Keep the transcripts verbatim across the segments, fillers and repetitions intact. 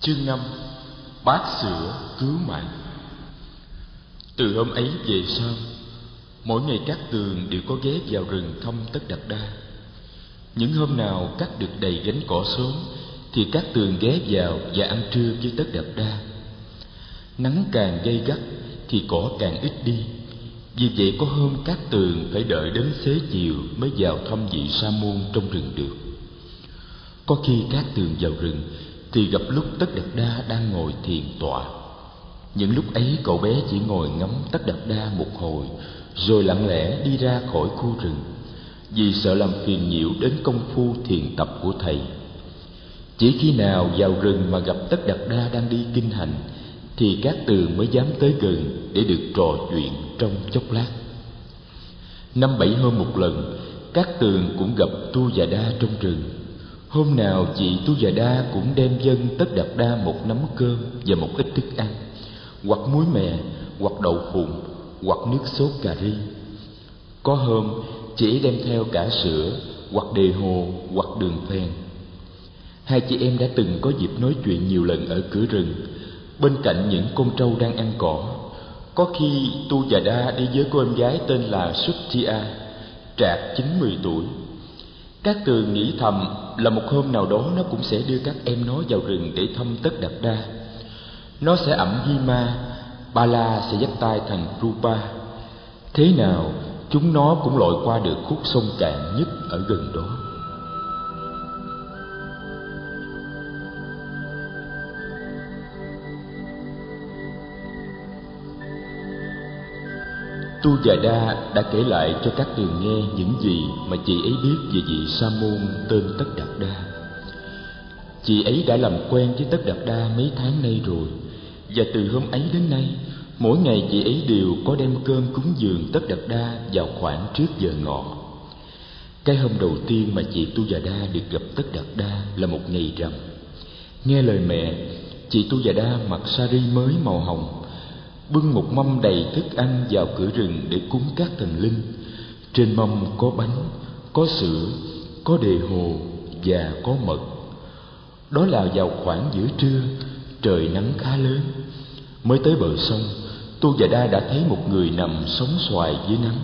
Chương năm: Bát sữa cứu mạng. Từ hôm ấy về sau, mỗi ngày các tường đều có ghé vào rừng thăm Tất Đạt Đa. Những hôm nào cắt được đầy gánh cỏ xốm thì các tường ghé vào và ăn trưa với Tất Đạt Đa. Nắng càng gay gắt thì cỏ càng ít đi, vì vậy có hôm các tường phải đợi đến xế chiều mới vào thăm vị sa môn trong rừng được. Có khi các tường vào rừng thì gặp lúc Tất Đạt Đa đang ngồi thiền tọa. Những lúc ấy cậu bé chỉ ngồi ngắm Tất Đạt Đa một hồi rồi lặng lẽ đi ra khỏi khu rừng, vì sợ làm phiền nhiễu đến công phu thiền tập của thầy. Chỉ khi nào vào rừng mà gặp Tất Đạt Đa đang đi kinh hành thì các tường mới dám tới gần để được trò chuyện trong chốc lát. Năm bảy hôm một lần, các tường cũng gặp Tu Già Đa trong rừng. Hôm nào chị Tu Già Đa cũng đem dâng Tất Đạt Đa một nắm cơm và một ít thức ăn, hoặc muối mè, hoặc đậu phụng, hoặc nước sốt cà ri. Có hôm chị đem theo cả sữa, hoặc đề hồ, hoặc đường phèn. Hai chị em đã từng có dịp nói chuyện nhiều lần ở cửa rừng, bên cạnh những con trâu đang ăn cỏ. Có khi Tu Già Đa đi với cô em gái tên là Sutia, trạc chín mười tuổi. Các tường nghĩ thầm là một hôm nào đó nó cũng sẽ đưa các em nó vào rừng để thăm Tất Đạt Đa. Nó sẽ ẵm Bhima, Bala sẽ dắt tay thằng Rupa. Thế nào chúng nó cũng lội qua được khúc sông cạn nhất ở gần đó. Tu Già Đa đã kể lại cho các tường nghe những gì mà chị ấy biết về vị sa môn tên Tất Đạt Đa. Chị ấy đã làm quen với Tất Đạt Đa mấy tháng nay rồi, và từ hôm ấy đến nay, mỗi ngày chị ấy đều có đem cơm cúng dường Tất Đạt Đa vào khoảng trước giờ ngọ. Cái hôm đầu tiên mà chị Tu Già Đa được gặp Tất Đạt Đa là một ngày rằm. Nghe lời mẹ, chị Tu Già Đa mặc sari mới màu hồng, bưng một mâm đầy thức ăn vào cửa rừng để cúng các thần linh. Trên mâm có bánh, có sữa, có đề hồ và có mật. Đó là vào khoảng giữa trưa, trời nắng khá lớn. Mới tới bờ sông, Tu Già Đa đã thấy một người nằm sóng xoài dưới nắng.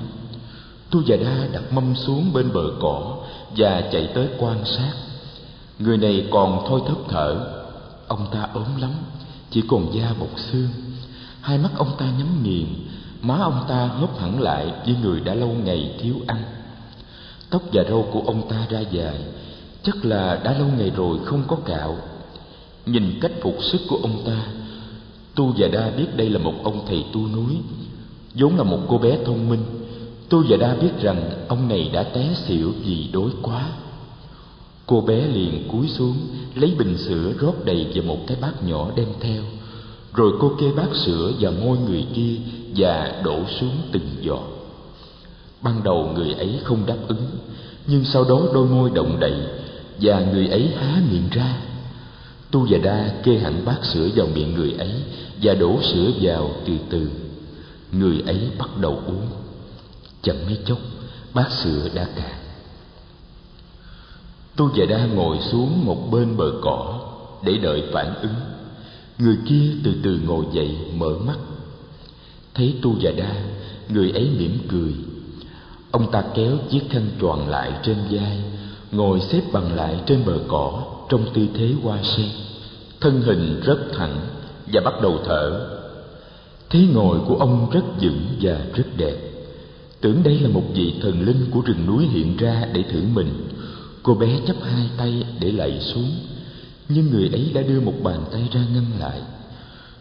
Tu Già Đa đặt mâm xuống bên bờ cỏ và chạy tới quan sát. Người này còn thôi thấp thở, ông ta ốm lắm, chỉ còn da bọc xương. Hai mắt ông ta nhắm nghiền, má ông ta hớp hẳn lại với người đã lâu ngày thiếu ăn. Tóc và râu của ông ta ra dài, chắc là đã lâu ngày rồi không có cạo. Nhìn cách phục sức của ông ta, Tu Già Đa biết đây là một ông thầy tu núi. Vốn là một cô bé thông minh, Tu Già Đa biết rằng ông này đã té xỉu vì đói quá. Cô bé liền cúi xuống, lấy bình sữa rót đầy vào một cái bát nhỏ đem theo. Rồi cô kê bát sữa vào môi người kia và đổ xuống từng giọt. Ban đầu người ấy không đáp ứng, nhưng sau đó đôi môi động đậy và người ấy há miệng ra. Tu Già Đa kê hẳn bát sữa vào miệng người ấy và đổ sữa vào từ từ. Người ấy bắt đầu uống. Chẳng mấy chốc, bát sữa đã cạn. Tu Già Đa ngồi xuống một bên bờ cỏ để đợi phản ứng. Người kia từ từ ngồi dậy mở mắt. Thấy Tu Già Đa, người ấy mỉm cười. Ông ta kéo chiếc khăn choàng lại trên vai, ngồi xếp bằng lại trên bờ cỏ trong tư thế hoa sen, thân hình rất thẳng và bắt đầu thở. Thế ngồi của ông rất vững và rất đẹp. Tưởng đây là một vị thần linh của rừng núi hiện ra để thử mình, cô bé chắp hai tay để lạy xuống. Nhưng người ấy đã đưa một bàn tay ra ngăn lại.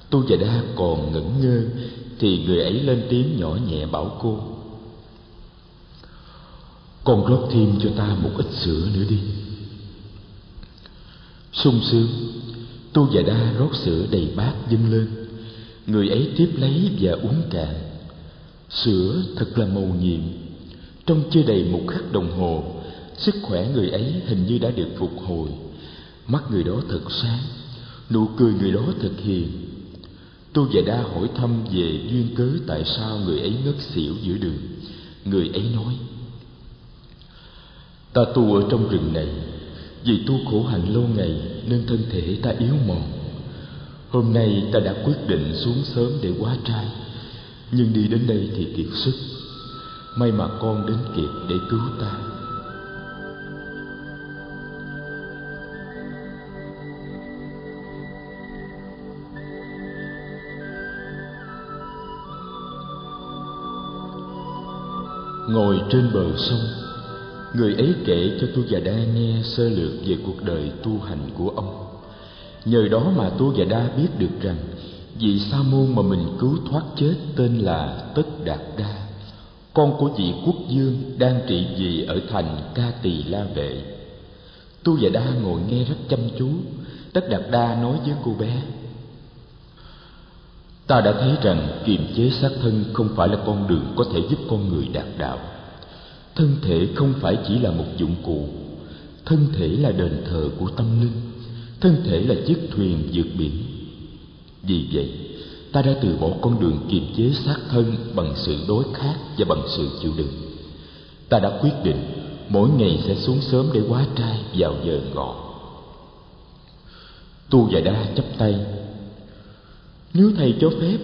Tu Già Đa còn ngẩn ngơ thì người ấy lên tiếng nhỏ nhẹ bảo cô: "Con rót thêm cho ta một ít sữa nữa đi." Sung sướng, Tu Già Đa rót sữa đầy bát dâng lên. Người ấy tiếp lấy và uống cạn. Sữa thật là mầu nhiệm. Trong chưa đầy một khắc đồng hồ, sức khỏe người ấy hình như đã được phục hồi. Mắt người đó thật sáng, nụ cười người đó thật hiền. Tu Già Đa hỏi thăm về duyên cớ tại sao người ấy ngất xỉu giữa đường. Người ấy nói: "Ta tu ở trong rừng này, vì tu khổ hạnh lâu ngày nên thân thể ta yếu mòn. Hôm nay ta đã quyết định xuống sớm để quá trai, nhưng đi đến đây thì kiệt sức. May mà con đến kịp để cứu ta. Ngồi trên bờ sông, người ấy kể cho Tu Già Đa nghe sơ lược về cuộc đời tu hành của ông. Nhờ đó mà Tu Già Đa biết được rằng vị sa môn mà mình cứu thoát chết tên là Tất Đạt Đa, con của vị quốc vương đang trị vì ở thành Ca Tỳ La Vệ. Tu Già Đa ngồi nghe rất chăm chú. Tất Đạt Đa nói với cô bé: Ta đã thấy rằng kiềm chế xác thân không phải là con đường có thể giúp con người đạt đạo. Thân thể không phải chỉ là một dụng cụ. Thân thể là đền thờ của tâm linh. Thân thể là chiếc thuyền vượt biển. Vì vậy, ta đã từ bỏ con đường kiềm chế xác thân bằng sự đối khác và bằng sự chịu đựng. Ta đã quyết định mỗi ngày sẽ xuống sớm để hóa trai vào giờ ngọ. Tu Già Đa chắp tay: Nếu thầy cho phép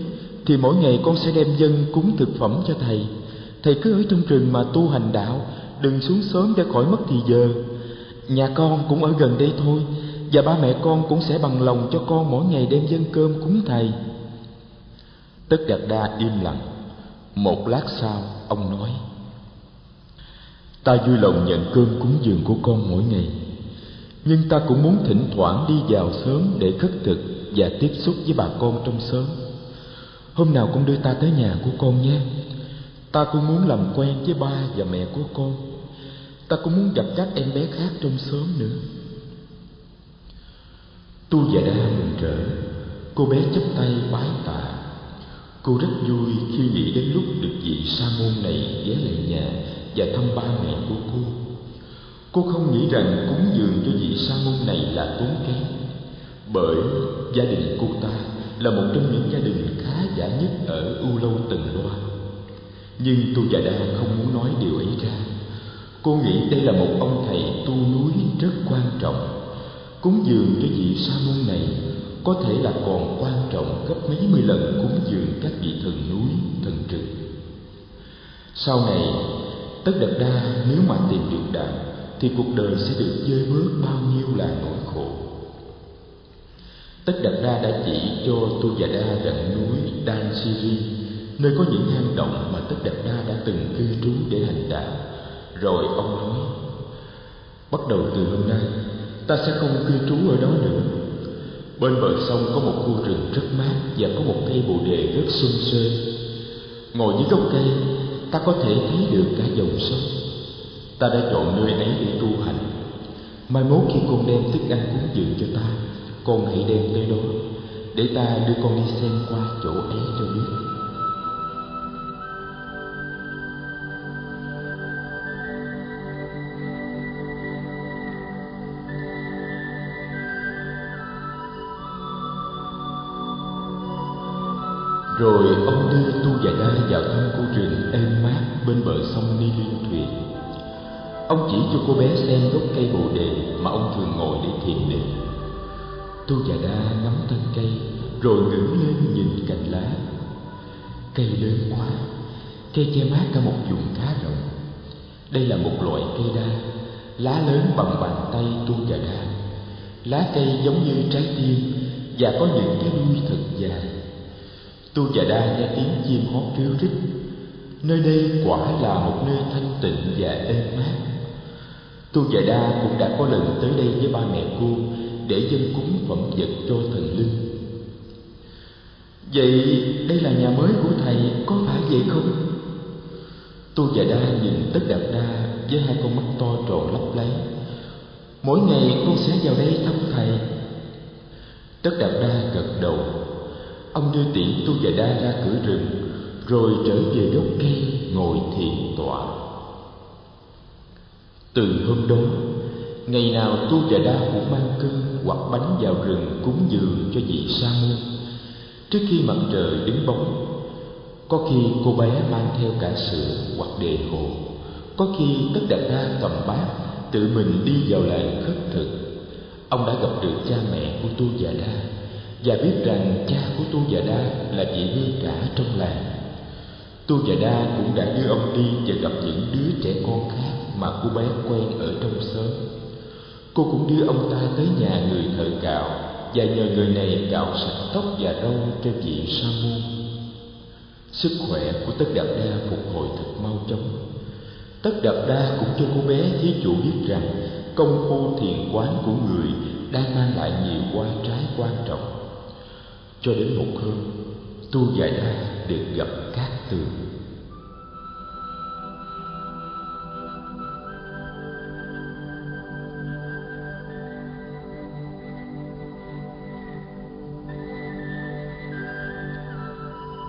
thì mỗi ngày con sẽ đem dâng cúng thực phẩm cho thầy. Thầy cứ ở trong rừng mà tu hành đạo, đừng xuống sớm để khỏi mất thì giờ. Nhà con cũng ở gần đây thôi, và ba mẹ con cũng sẽ bằng lòng cho con mỗi ngày đem dâng cơm cúng thầy. Tất Đạt Đa im lặng. Một lát sau, ông nói: Ta vui lòng nhận cơm cúng dường của con mỗi ngày, nhưng ta cũng muốn thỉnh thoảng đi vào sớm để khất thực và tiếp xúc với bà con trong xóm. Hôm nào con đưa ta tới nhà của con nhé. Ta cũng muốn làm quen với ba và mẹ của con. Ta cũng muốn gặp các em bé khác trong xóm nữa. Tu Già Đa mừng rỡ. Cô bé chắp tay bái tạ. Cô rất vui khi nghĩ đến lúc được vị sa môn này ghé lại nhà và thăm ba mẹ của cô. Cô không nghĩ rằng cúng dường cho vị sa môn này là tốn kém, bởi gia đình cô ta là một trong những gia đình khá giả nhất ở U Lâu Tần Loa. Nhưng Tu Già Đa không muốn nói điều ấy ra. Cô nghĩ đây là một ông thầy tu núi rất quan trọng. Cúng dường cho vị sa môn này có thể là còn quan trọng gấp mấy mươi lần cúng dường các vị thần núi, thần trực. Sau này, Tất Đạt Đa nếu mà tìm được đạo thì cuộc đời sẽ được vơi bớt bao nhiêu là nỗi khổ. Tất Đạt Đa đã chỉ cho Tu Già Đa rặng núi Dandasiri, nơi có những hang động mà Tất Đạt Đa đã từng cư trú để hành đạo. Rồi ông nói: Bắt đầu từ hôm nay, ta sẽ không cư trú ở đó nữa. Bên bờ sông có một khu rừng rất mát và có một cây bồ đề rất xum xuê. Ngồi dưới gốc cây, ta có thể thấy được cả dòng sông. Ta đã chọn nơi ấy để tu hành. Mai mốt khi con đem thức ăn cúng dường cho ta, con hãy đem tới đó để ta đưa con đi xem qua chỗ ấy cho biết. Rồi ông đưa Tu Già Đa vào thăm khu rừng êm mát bên bờ sông Ni Liên Thuyền. Ông chỉ cho cô bé xem gốc cây bồ đề mà ông thường ngồi để thiền định. Tu Già Đa ngắm thân cây rồi ngẩng lên nhìn cành lá. Cây lớn quá, cây che mát cả một vùng khá rộng. Đây là một loại cây đa, lá lớn bằng bàn tay Tu Già Đa. Lá cây giống như trái tim và có những cái đuôi thật dài. Tu Già Đa nghe tiếng chim hót ríu rít. Nơi đây quả là một nơi thanh tịnh và êm mát. Tu Già Đa cũng đã có lần tới đây với ba mẹ cô để dâng cúng phẩm vật cho thần linh. Vậy đây là nhà mới của thầy, có phải vậy không? Tu Già Đa nhìn Tất Đạt Đa với hai con mắt to tròn lấp lánh. Mỗi ngày con sẽ vào đây thăm thầy. Tất Đạt Đa gật đầu. Ông đưa tiễn Tu Già Đa ra cửa rừng, rồi trở về gốc cây ngồi thiền tọa. Từ hôm đó, ngày nào Tu Già Đa cũng mang cơm hoặc bánh vào rừng cúng dường cho vị sa môn. Trước khi mặt trời đứng bóng, có khi cô bé mang theo cả sữa hoặc đề hồ, có khi Tất Đạt Đa cầm bát tự mình đi vào làng khất thực. Ông đã gặp được cha mẹ của Tu Già Đa và biết rằng cha của Tu Già Đa là vị vương cả trong làng. Tu Già Đa cũng đã đưa ông đi và gặp những đứa trẻ con khác mà cô bé quen ở trong xóm. Cô cũng đưa ông ta tới nhà người thợ cạo và nhờ người này cạo sạch tóc và râu cho vị Sa Môn. Sức khỏe của Tất Đạt Đa phục hồi thật mau chóng. Tất Đạt Đa cũng cho cô bé thí chủ biết rằng công phu thiền quán của người đang mang lại nhiều qua trái quan trọng. Cho đến một hôm, Tu Già Đa được gặp Cát Tường.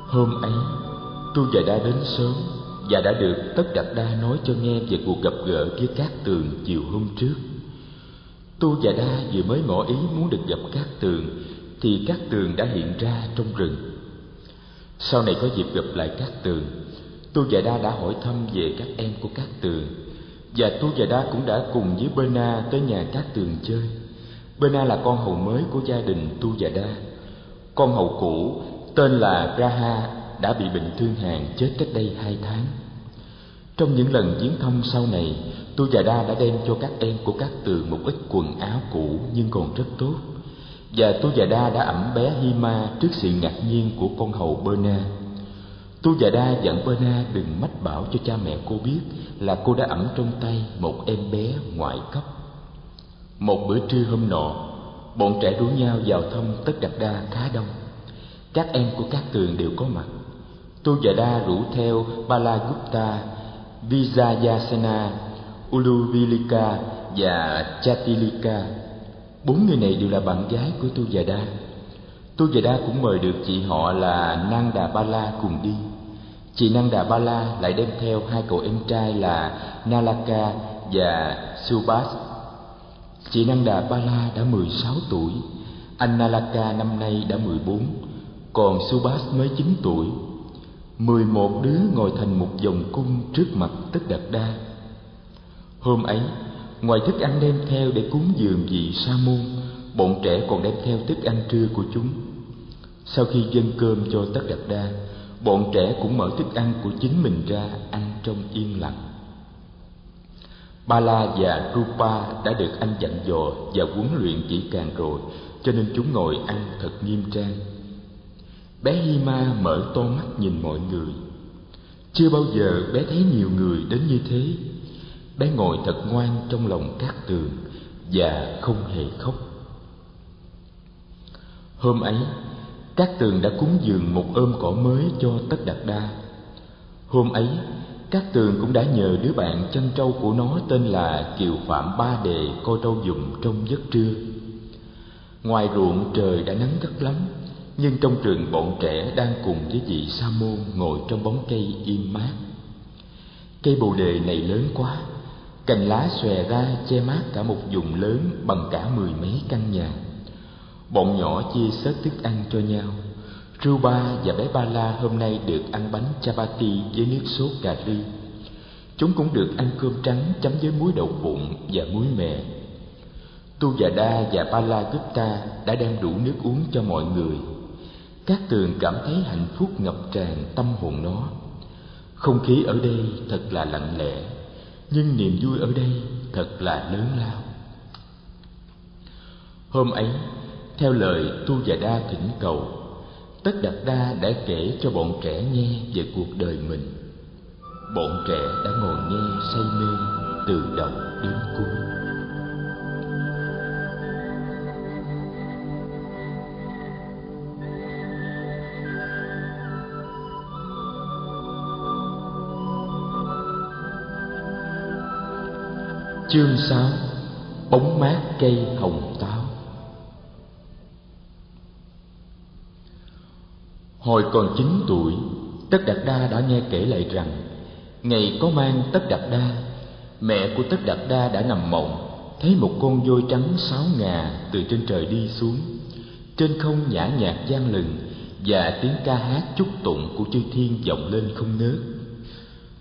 Hôm ấy, Tu Già Đa đến sớm và đã được Tất Đạt Đa nói cho nghe về cuộc gặp gỡ với Cát Tường chiều hôm trước. Tu Già Đa vừa mới ngỏ ý muốn được gặp Cát Tường thì Cát Tường đã hiện ra trong rừng. Sau này có dịp gặp lại Cát Tường, Tu Già Đa đã hỏi thăm về các em của Cát Tường, và Tu Già Đa cũng đã cùng với Berna tới nhà Cát Tường chơi. Berna là con hầu mới của gia đình Tu Già Đa. Con hầu cũ tên là Raha đã bị bệnh thương hàn chết cách đây hai tháng. Trong những lần viếng thăm sau này, Tu Già Đa đã đem cho các em của Cát Tường một ít quần áo cũ nhưng còn rất tốt, và Tu Già Đa đã ẵm bé Hima trước sự ngạc nhiên của con hầu Berna. Tu Già Đa dặn Berna đừng mách bảo cho cha mẹ cô biết là cô đã ẵm trong tay một em bé ngoại cấp. Một bữa trưa hôm nọ, bọn trẻ đuổi nhau vào thăm Tất Đạt Đa khá đông. Các em của Cát Tường đều có mặt. Tu Già Đa rủ theo Bala Gupta, Vijayasena, Uluvilika và Chatilika. Bốn người này đều là bạn gái của Tu Già Đa. Tu Già Đa cũng mời được chị họ là Nandabala cùng đi. Chị Nandabala lại đem theo hai cậu em trai là Nalaka và Subhash. Chị Nandabala đã mười sáu tuổi, anh Nalaka năm nay đã mười bốn, còn Subhash mới chín tuổi. Mười một đứa ngồi thành một vòng cung trước mặt Tất Đạt Đa. Hôm ấy, ngoài thức ăn đem theo để cúng dường vị Sa Môn, bọn trẻ còn đem theo thức ăn trưa của chúng. Sau khi dâng cơm cho Tất Đạt Đa, bọn trẻ cũng mở thức ăn của chính mình ra ăn trong yên lặng. Bala và Rupa đã được anh dặn dò và huấn luyện kỹ càng rồi, cho nên chúng ngồi ăn thật nghiêm trang. Bé Hima mở to mắt nhìn mọi người. Chưa bao giờ bé thấy nhiều người đến như thế. Bé ngồi thật ngoan trong lòng Cát Tường và không hề khóc. Hôm ấy, Cát Tường đã cúng dường một ôm cỏ mới cho Tất Đạt Đa. Hôm ấy, Cát Tường cũng đã nhờ đứa bạn chăn trâu của nó tên là Kiều Phạm Ba Đề coi trâu giùm trong giấc trưa. Ngoài ruộng trời đã nắng gắt lắm, nhưng trong trường bọn trẻ đang cùng với vị Sa Môn ngồi trong bóng cây im mát. Cây bồ đề này lớn quá, cành lá xòe ra che mát cả một vùng lớn bằng cả mười mấy căn nhà. Bọn nhỏ chia xớt thức ăn cho nhau. Rupa và bé Ba La hôm nay được ăn bánh chapati với nước sốt cà ri. Chúng cũng được ăn cơm trắng chấm với muối đậu phụng và muối mè. Tu Già Đa và Bala Gupta đã đem đủ nước uống cho mọi người. Cát Tường cảm thấy hạnh phúc ngập tràn tâm hồn nó. Không khí ở đây thật là lặng lẽ, nhưng niềm vui ở đây thật là lớn lao. Hôm ấy, theo lời Tu Già Đa thỉnh cầu, Tất Đạt Đa đã kể cho bọn trẻ nghe về cuộc đời mình. Bọn trẻ đã ngồi nghe say mê từ đầu đến cuối. Chương sáu: Bóng mát cây hồng táo. Hồi còn chín tuổi, Tất Đạt Đa đã nghe kể lại rằng ngày có mang Tất Đạt Đa, mẹ của Tất Đạt Đa đã nằm mộng thấy một con voi trắng sáu ngà từ trên trời đi xuống. Trên không nhã nhạc vang lừng và tiếng ca hát chúc tụng của chư thiên vọng lên không ngớt.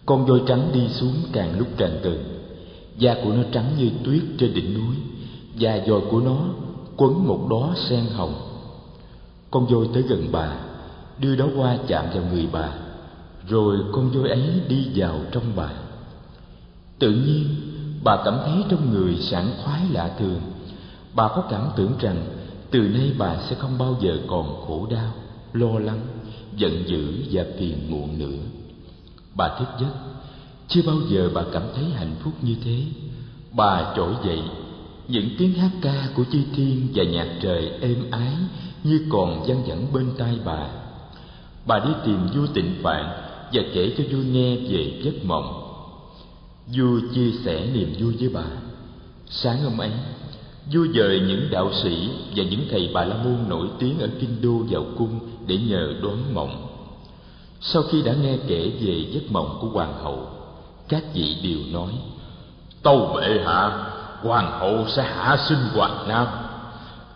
Con voi trắng đi xuống càng lúc càng gần. Da của nó trắng như tuyết trên đỉnh núi, và giòi của nó quấn một đóa sen hồng. Con voi tới gần bà, đưa đó qua chạm vào người bà, rồi con voi ấy đi vào trong bà. Tự nhiên bà cảm thấy trong người sảng khoái lạ thường. Bà có cảm tưởng rằng từ nay bà sẽ không bao giờ còn khổ đau, lo lắng, giận dữ và phiền muộn nữa. Bà thức giấc, chưa bao giờ bà cảm thấy hạnh phúc như thế. Bà trỗi dậy, những tiếng hát ca của chư thiên và nhạc trời êm ái như còn văng vẳng bên tai bà. Bà đi tìm vua Tịnh Phạn và kể cho vua nghe về giấc mộng. Vua chia sẻ niềm vui với bà. Sáng hôm ấy, vua dời những đạo sĩ và những thầy Bà La Môn nổi tiếng ở kinh đô vào cung để nhờ đoán mộng. Sau khi đã nghe kể về giấc mộng của hoàng hậu, các vị đều nói: Tâu bệ hạ, hoàng hậu sẽ hạ sinh hoàng nam.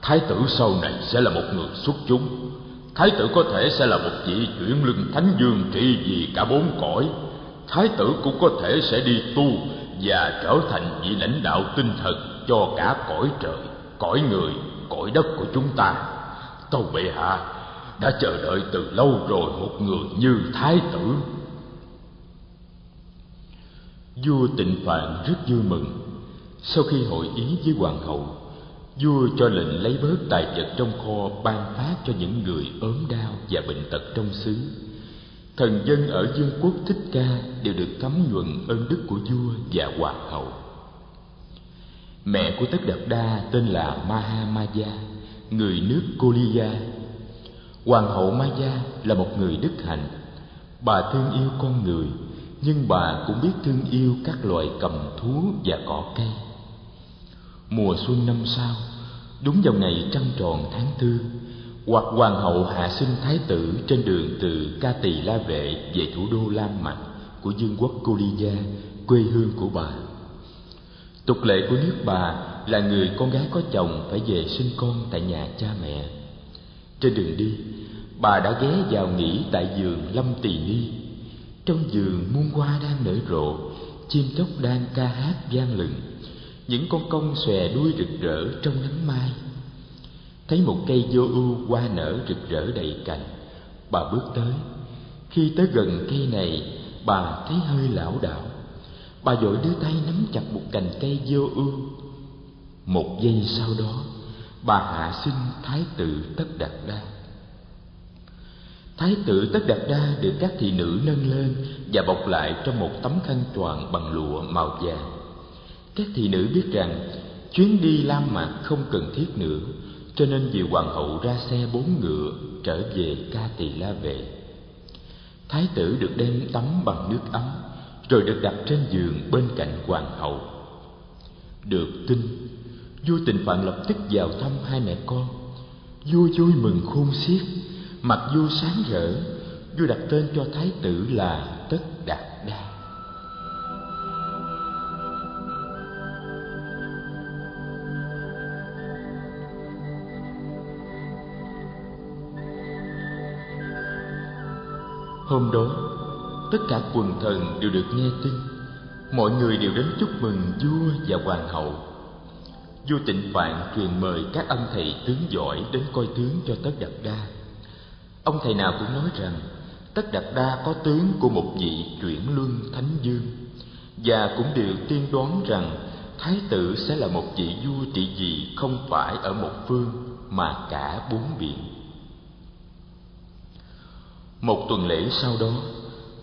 Thái tử sau này sẽ là một người xuất chúng. Thái tử có thể sẽ là một vị chuyển lưng thánh vương trị vì cả bốn cõi. Thái tử cũng có thể sẽ đi tu và trở thành vị lãnh đạo tinh thần cho cả cõi trời, cõi người, cõi đất của chúng ta. Tâu bệ hạ đã chờ đợi từ lâu rồi một người như thái tử. Vua Tịnh Phạn rất vui mừng. Sau khi hội ý với hoàng hậu, vua cho lệnh lấy bớt tài vật trong kho ban phát cho những người ốm đau và bệnh tật trong xứ. Thần dân ở vương quốc Thích Ca đều được thấm nhuần ơn đức của vua và hoàng hậu. Mẹ của Tất Đạt Đa tên là Mahamaya, người nước Koliya. Hoàng hậu Maya là một người đức hạnh. Bà thương yêu con người, nhưng bà cũng biết thương yêu các loài cầm thú và cỏ cây. Mùa xuân năm sau, đúng vào ngày trăng tròn tháng tư, hoặc hoàng hậu hạ sinh thái tử trên đường từ Ca Tỳ La Vệ về thủ đô Lam Mạc của vương quốc Koliya, quê hương của bà. Tục lệ của nước bà là người con gái có chồng phải về sinh con tại nhà cha mẹ. Trên đường đi, bà đã ghé vào nghỉ tại vườn Lâm Tỳ Ni. Trong vườn muôn hoa đang nở rộ, chim chóc đang ca hát vang lừng, những con công xòe đuôi rực rỡ trong nắng mai. Thấy một cây vô ưu hoa nở rực rỡ đầy cành, bà bước tới. Khi tới gần cây này, bà thấy hơi lảo đảo. Bà vội đưa tay nắm chặt một cành cây vô ưu. Một giây sau đó, bà hạ sinh thái tử Tất Đạt Đa. Thái tử Tất Đạt Đa được các thị nữ nâng lên và bọc lại trong một tấm khăn choàng bằng lụa màu vàng. Các thị nữ biết rằng chuyến đi Lam Mạc không cần thiết nữa, cho nên vì hoàng hậu ra xe bốn ngựa trở về Ca Tỳ La Vệ. Thái tử được đem tắm bằng nước ấm, rồi được đặt trên giường bên cạnh hoàng hậu. Được tin, vua Tịnh Phạn lập tức vào thăm hai mẹ con. Vua vui mừng khôn xiết, mặt vua sáng rỡ. Vua đặt tên cho thái tử là Tất Đạt Đa. Hôm đó, tất cả quần thần đều được nghe tin. Mọi người đều đến chúc mừng vua và hoàng hậu. Vua Tịnh Phạn truyền mời các ông thầy tướng giỏi đến coi tướng cho Tất Đạt Đa. Ông thầy nào cũng nói rằng Tất Đạt Đa có tướng của một vị chuyển luân thánh vương, và cũng đều tiên đoán rằng thái tử sẽ là một vị vua trị vì không phải ở một phương mà cả bốn biển. Một tuần lễ sau đó,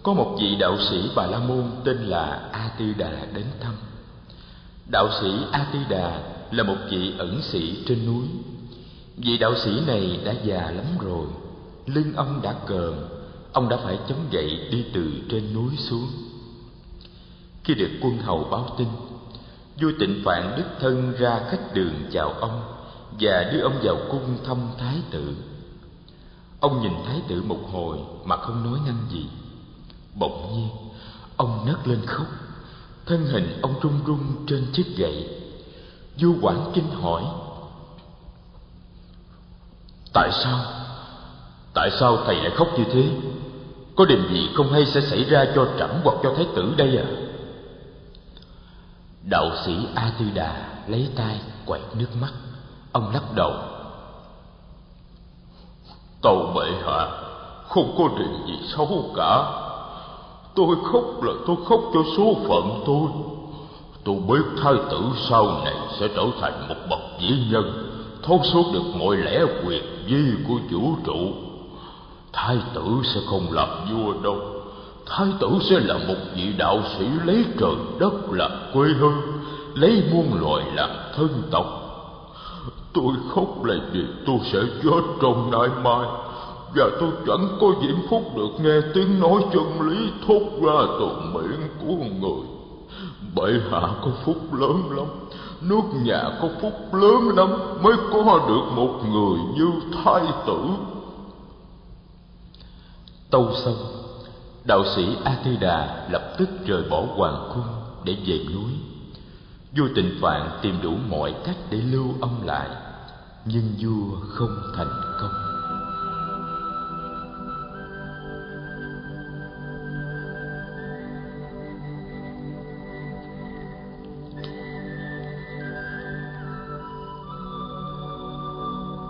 có một vị đạo sĩ Bà La Môn tên là A-ti-đà đến thăm. Đạo sĩ A-ti-đà là một vị ẩn sĩ trên núi. Vị đạo sĩ này đã già lắm rồi, lưng ông đã còm, ông đã phải chống gậy đi từ trên núi xuống. Khi được quân hầu báo tin, vua Tịnh Phạn đích thân ra khách đường chào ông và đưa ông vào cung thăm thái tử. Ông nhìn thái tử một hồi mà không nói năng gì. Bỗng nhiên, ông nấc lên khóc, thân hình ông run run trên chiếc gậy. Vua hoảng kinh hỏi: Tại sao? Tại sao thầy lại khóc như thế? Có điều gì không hay sẽ xảy ra cho trẫm hoặc cho thái tử đây à? Đạo sĩ A-ti-đà lấy tay quệt nước mắt. Ông lắc đầu: Tàu bệ hạ, không có điều gì xấu cả. Tôi khóc là tôi khóc cho số phận tôi. Tôi biết thái tử sau này sẽ trở thành một bậc vĩ nhân, thấu suốt được mọi lẽ quyền vi của vũ trụ. Thái tử sẽ không làm vua đâu. Thái tử sẽ là một vị đạo sĩ lấy trời đất làm quê hương, lấy muôn loài làm thân tộc. Tôi khóc là vì tôi sẽ chết trong nay mai, và tôi chẳng có diễm phúc được nghe tiếng nói chân lý thốt ra từ miệng của người. Bệ hạ có phúc lớn lắm, nước nhà có phúc lớn lắm mới có được một người như thái tử. Tâu xong, đạo sĩ A Tư Đà lập tức rời bỏ hoàng cung để về núi. Vua Tịnh Phạn tìm đủ mọi cách để lưu ông lại, nhưng vua không thành công.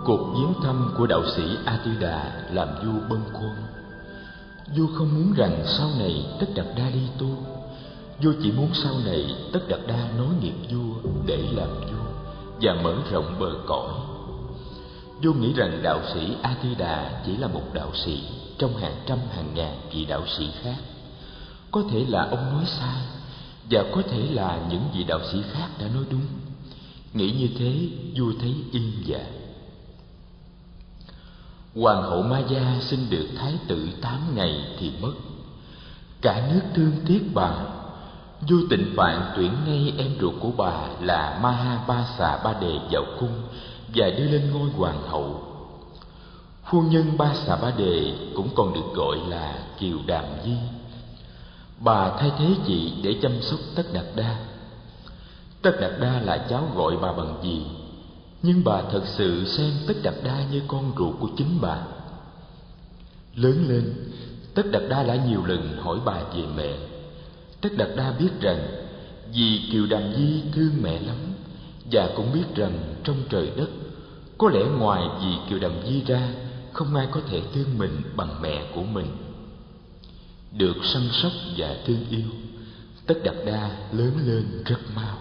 Cuộc viếng thăm của đạo sĩ Asita làm vua bâng khuâng. Vua không muốn rằng sau này Tất Đạt Đa đi tu, vua chỉ muốn sau này Tất Đạt Đa nối nghiệp vua để làm vua và mở rộng bờ cõi. Vua nghĩ rằng đạo sĩ Asita chỉ là một đạo sĩ trong hàng trăm hàng ngàn vị đạo sĩ khác. Có thể là ông nói sai, và có thể là những vị đạo sĩ khác đã nói đúng. Nghĩ như thế, vua thấy yên dạ. Hoàng hậu Ma Gia sinh được thái tử tám ngày thì mất. Cả nước thương tiếc bà. Vua Tịnh Phạn tuyển ngay em ruột của bà là Maha Ba Xà Ba Đề vào cung và đưa lên ngôi hoàng hậu. Phu nhân Ba Xà Ba Đề cũng còn được gọi là Kiều Đàm Di. Bà thay thế chị để chăm sóc Tất Đạt Đa. Tất Đạt Đa là cháu gọi bà bằng dì, nhưng bà thật sự xem Tất Đạt Đa như con ruột của chính bà. Lớn lên, Tất Đạt Đa đã nhiều lần hỏi bà về mẹ. Tất Đạt Đa biết rằng vì Kiều Đàm Di thương mẹ lắm, và cũng biết rằng trong trời đất có lẽ ngoài vì Kiều Đàm Di ra không ai có thể thương mình bằng mẹ của mình. Được săn sóc và thương yêu, Tất Đạt Đa lớn lên rất mau.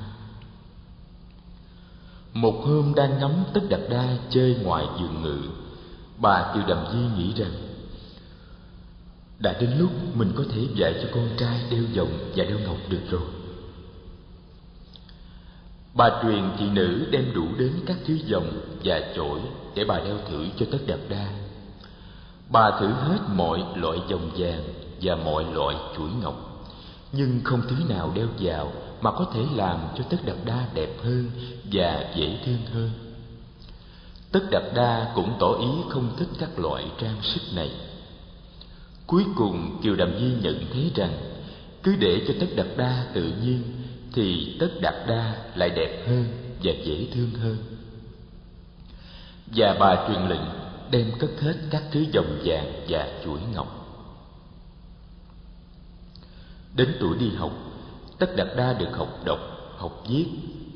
Một hôm đang ngắm Tất Đạt Đa chơi ngoài giường ngự, bà Kiều Đàm Di nghĩ rằng đã đến lúc mình có thể dạy cho con trai đeo vòng và đeo ngọc được rồi. Bà truyền thị nữ đem đủ đến các thứ vòng và chổi để bà đeo thử cho Tất Đạt Đa. Bà thử hết mọi loại vòng vàng và mọi loại chuỗi ngọc, nhưng không thứ nào đeo vào mà có thể làm cho Tất Đạt Đa đẹp hơn và dễ thương hơn. Tất Đạt Đa cũng tỏ ý không thích các loại trang sức này. Cuối cùng Kiều Đàm Di nhận thấy rằng cứ để cho Tất Đạt Đa tự nhiên thì Tất Đạt Đa lại đẹp hơn và dễ thương hơn. Và bà truyền lệnh đem cất hết các thứ vòng vàng và chuỗi ngọc. Đến tuổi đi học, Tất Đạt Đa được học đọc, học viết,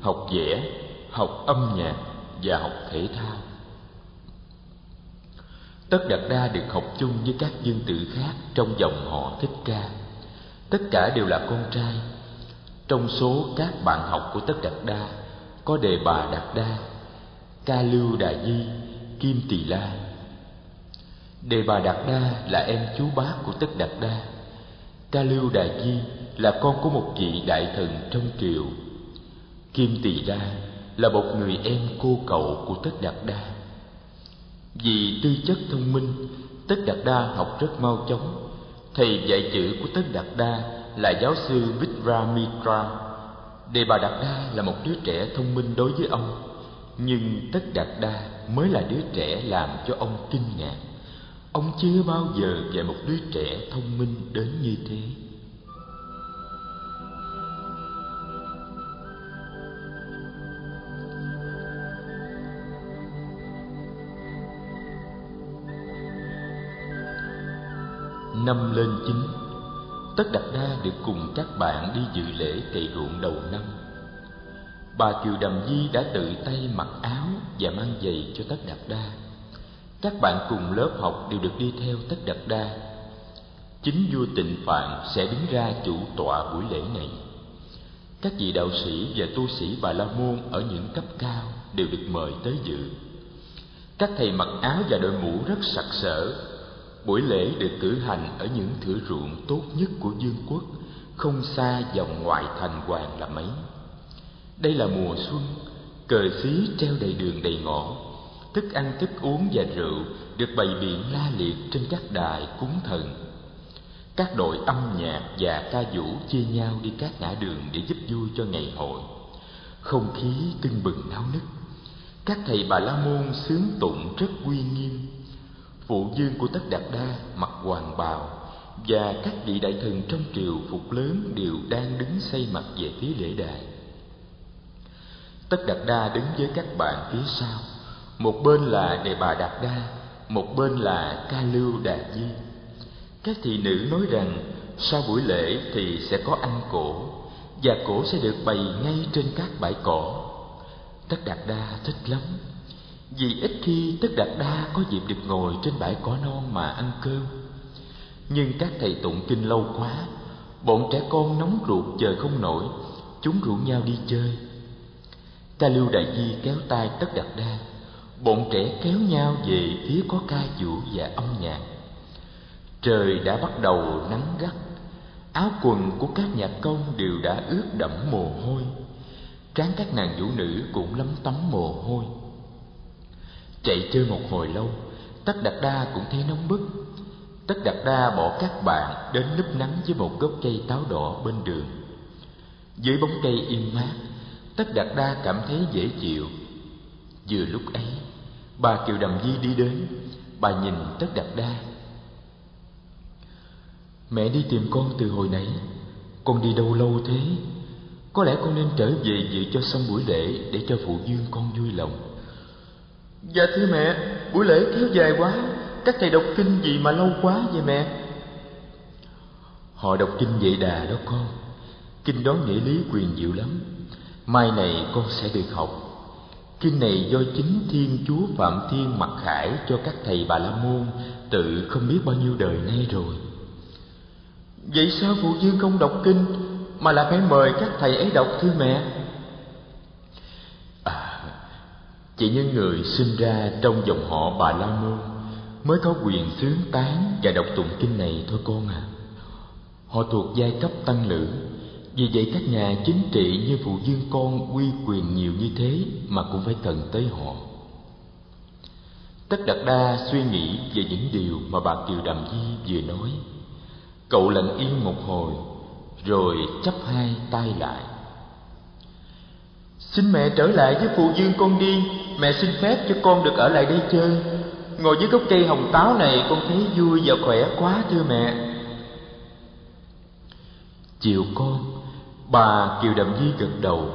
học vẽ, học âm nhạc và học thể thao. Tất Đạt Đa được học chung với các vương tử khác trong dòng họ Thích Ca. Tất cả đều là con trai. Trong số các bạn học của Tất Đạt Đa có Đề Bà Đạt Đa, Ca Lưu Đạt Di, Kim Tỳ La. Đề Bà Đạt Đa là em chú bác của Tất Đạt Đa. Ca Lưu Đạt Di là con của một vị đại thần trong triều. Kim Tỳ La là một người em cô cậu của Tất Đạt Đa. Vì tư chất thông minh, Tất Đạt Đa học rất mau chóng. Thầy dạy chữ của Tất Đạt Đa là giáo sư Vicramitra. Đề Bà Đạt Đa là một đứa trẻ thông minh đối với ông, nhưng Tất Đạt Đa mới là đứa trẻ làm cho ông kinh ngạc. Ông chưa bao giờ dạy một đứa trẻ thông minh đến như thế. Năm lên chín, Tất Đạt Đa được cùng các bạn đi dự lễ cày ruộng đầu năm. Bà Kiều Đàm Di đã tự tay mặc áo và mang giày cho Tất Đạt Đa. Các bạn cùng lớp học đều được đi theo Tất Đạt Đa. Chính vua Tịnh Phạn sẽ đứng ra chủ tọa buổi lễ này. Các vị đạo sĩ và tu sĩ Bà La Môn ở những cấp cao đều được mời tới dự. Các thầy mặc áo và đội mũ rất sặc sỡ. Buổi lễ được cử hành ở những thửa ruộng tốt nhất của vương quốc, không xa vòng ngoại thành hoàng là mấy. Đây là mùa xuân, cờ xí treo đầy đường đầy ngõ, thức ăn thức uống và rượu được bày biện la liệt trên các đài cúng thần. Các đội âm nhạc và ca vũ chia nhau đi các ngã đường để giúp vui cho ngày hội. Không khí tưng bừng náo nức. Các thầy Bà La Môn sướng tụng rất uy nghiêm. Phụ vương của Tất Đạt Đa mặc hoàng bào và các vị đại thần trong triều phục lớn đều đang đứng xây mặt về phía lễ đài. Tất Đạt Đa đứng với các bạn phía sau, một bên là Đề Bà Đạt Đa, một bên là Ca Lưu Đạt Di. Các thị nữ nói rằng sau buổi lễ thì sẽ có ăn cỗ, và cỗ sẽ được bày ngay trên các bãi cỏ. Tất Đạt Đa thích lắm, vì ít khi Tất Đạt Đa có dịp được ngồi trên bãi cỏ non mà ăn cơm. Nhưng các thầy tụng kinh lâu quá, bọn trẻ con nóng ruột chờ không nổi, chúng rủ nhau đi chơi. Ca Lưu Đại Di kéo tay Tất Đạt Đa, bọn trẻ kéo nhau về phía có ca vũ và âm nhạc. Trời đã bắt đầu nắng gắt, áo quần của các nhạc công đều đã ướt đẫm mồ hôi, trán các nàng vũ nữ cũng lấm tấm mồ hôi. Chạy chơi một hồi lâu, Tất Đạt Đa cũng thấy nóng bức. Tất Đạt Đa bỏ các bạn đến núp nắng dưới một gốc cây táo đỏ bên đường. Dưới bóng cây im mát, Tất Đạt Đa cảm thấy dễ chịu. Vừa lúc ấy, bà Kiều Đàm Di đi đến. Bà nhìn Tất Đạt Đa. Mẹ đi tìm con từ hồi nãy. Con đi đâu lâu thế? Có lẽ con nên trở về dự cho xong buổi lễ, để cho phụ vương con vui lòng. Dạ thưa mẹ, buổi lễ kéo dài quá, các thầy đọc kinh gì mà lâu quá vậy mẹ? Họ đọc kinh Vệ Đà đó con. Kinh đó nghĩa lý quyền diệu lắm. Mai này con sẽ được học. Kinh này do chính Thiên Chúa Phạm Thiên mặc khải cho các thầy Bà La Môn tự không biết bao nhiêu đời nay rồi. Vậy sao phụ vương không đọc kinh mà lại phải mời các thầy ấy đọc thưa mẹ? À, chỉ những người sinh ra trong dòng họ Bà La Môn mới có quyền xướng tán và đọc tụng kinh này thôi con à. Họ thuộc giai cấp tăng lữ, vì vậy các nhà chính trị như phụ vương con uy quyền nhiều như thế mà cũng phải cần tới họ. Tất Đạt Đa suy nghĩ về những điều mà bà Kiều Đàm Di vừa nói. Cậu lặng yên một hồi, rồi chắp hai tay lại. Xin mẹ trở lại với phụ vương con đi. Mẹ xin phép cho con được ở lại đây chơi. Ngồi dưới gốc cây hồng táo này con thấy vui và khỏe quá thưa mẹ. Chiều con, bà Kiều Đàm Di gật đầu.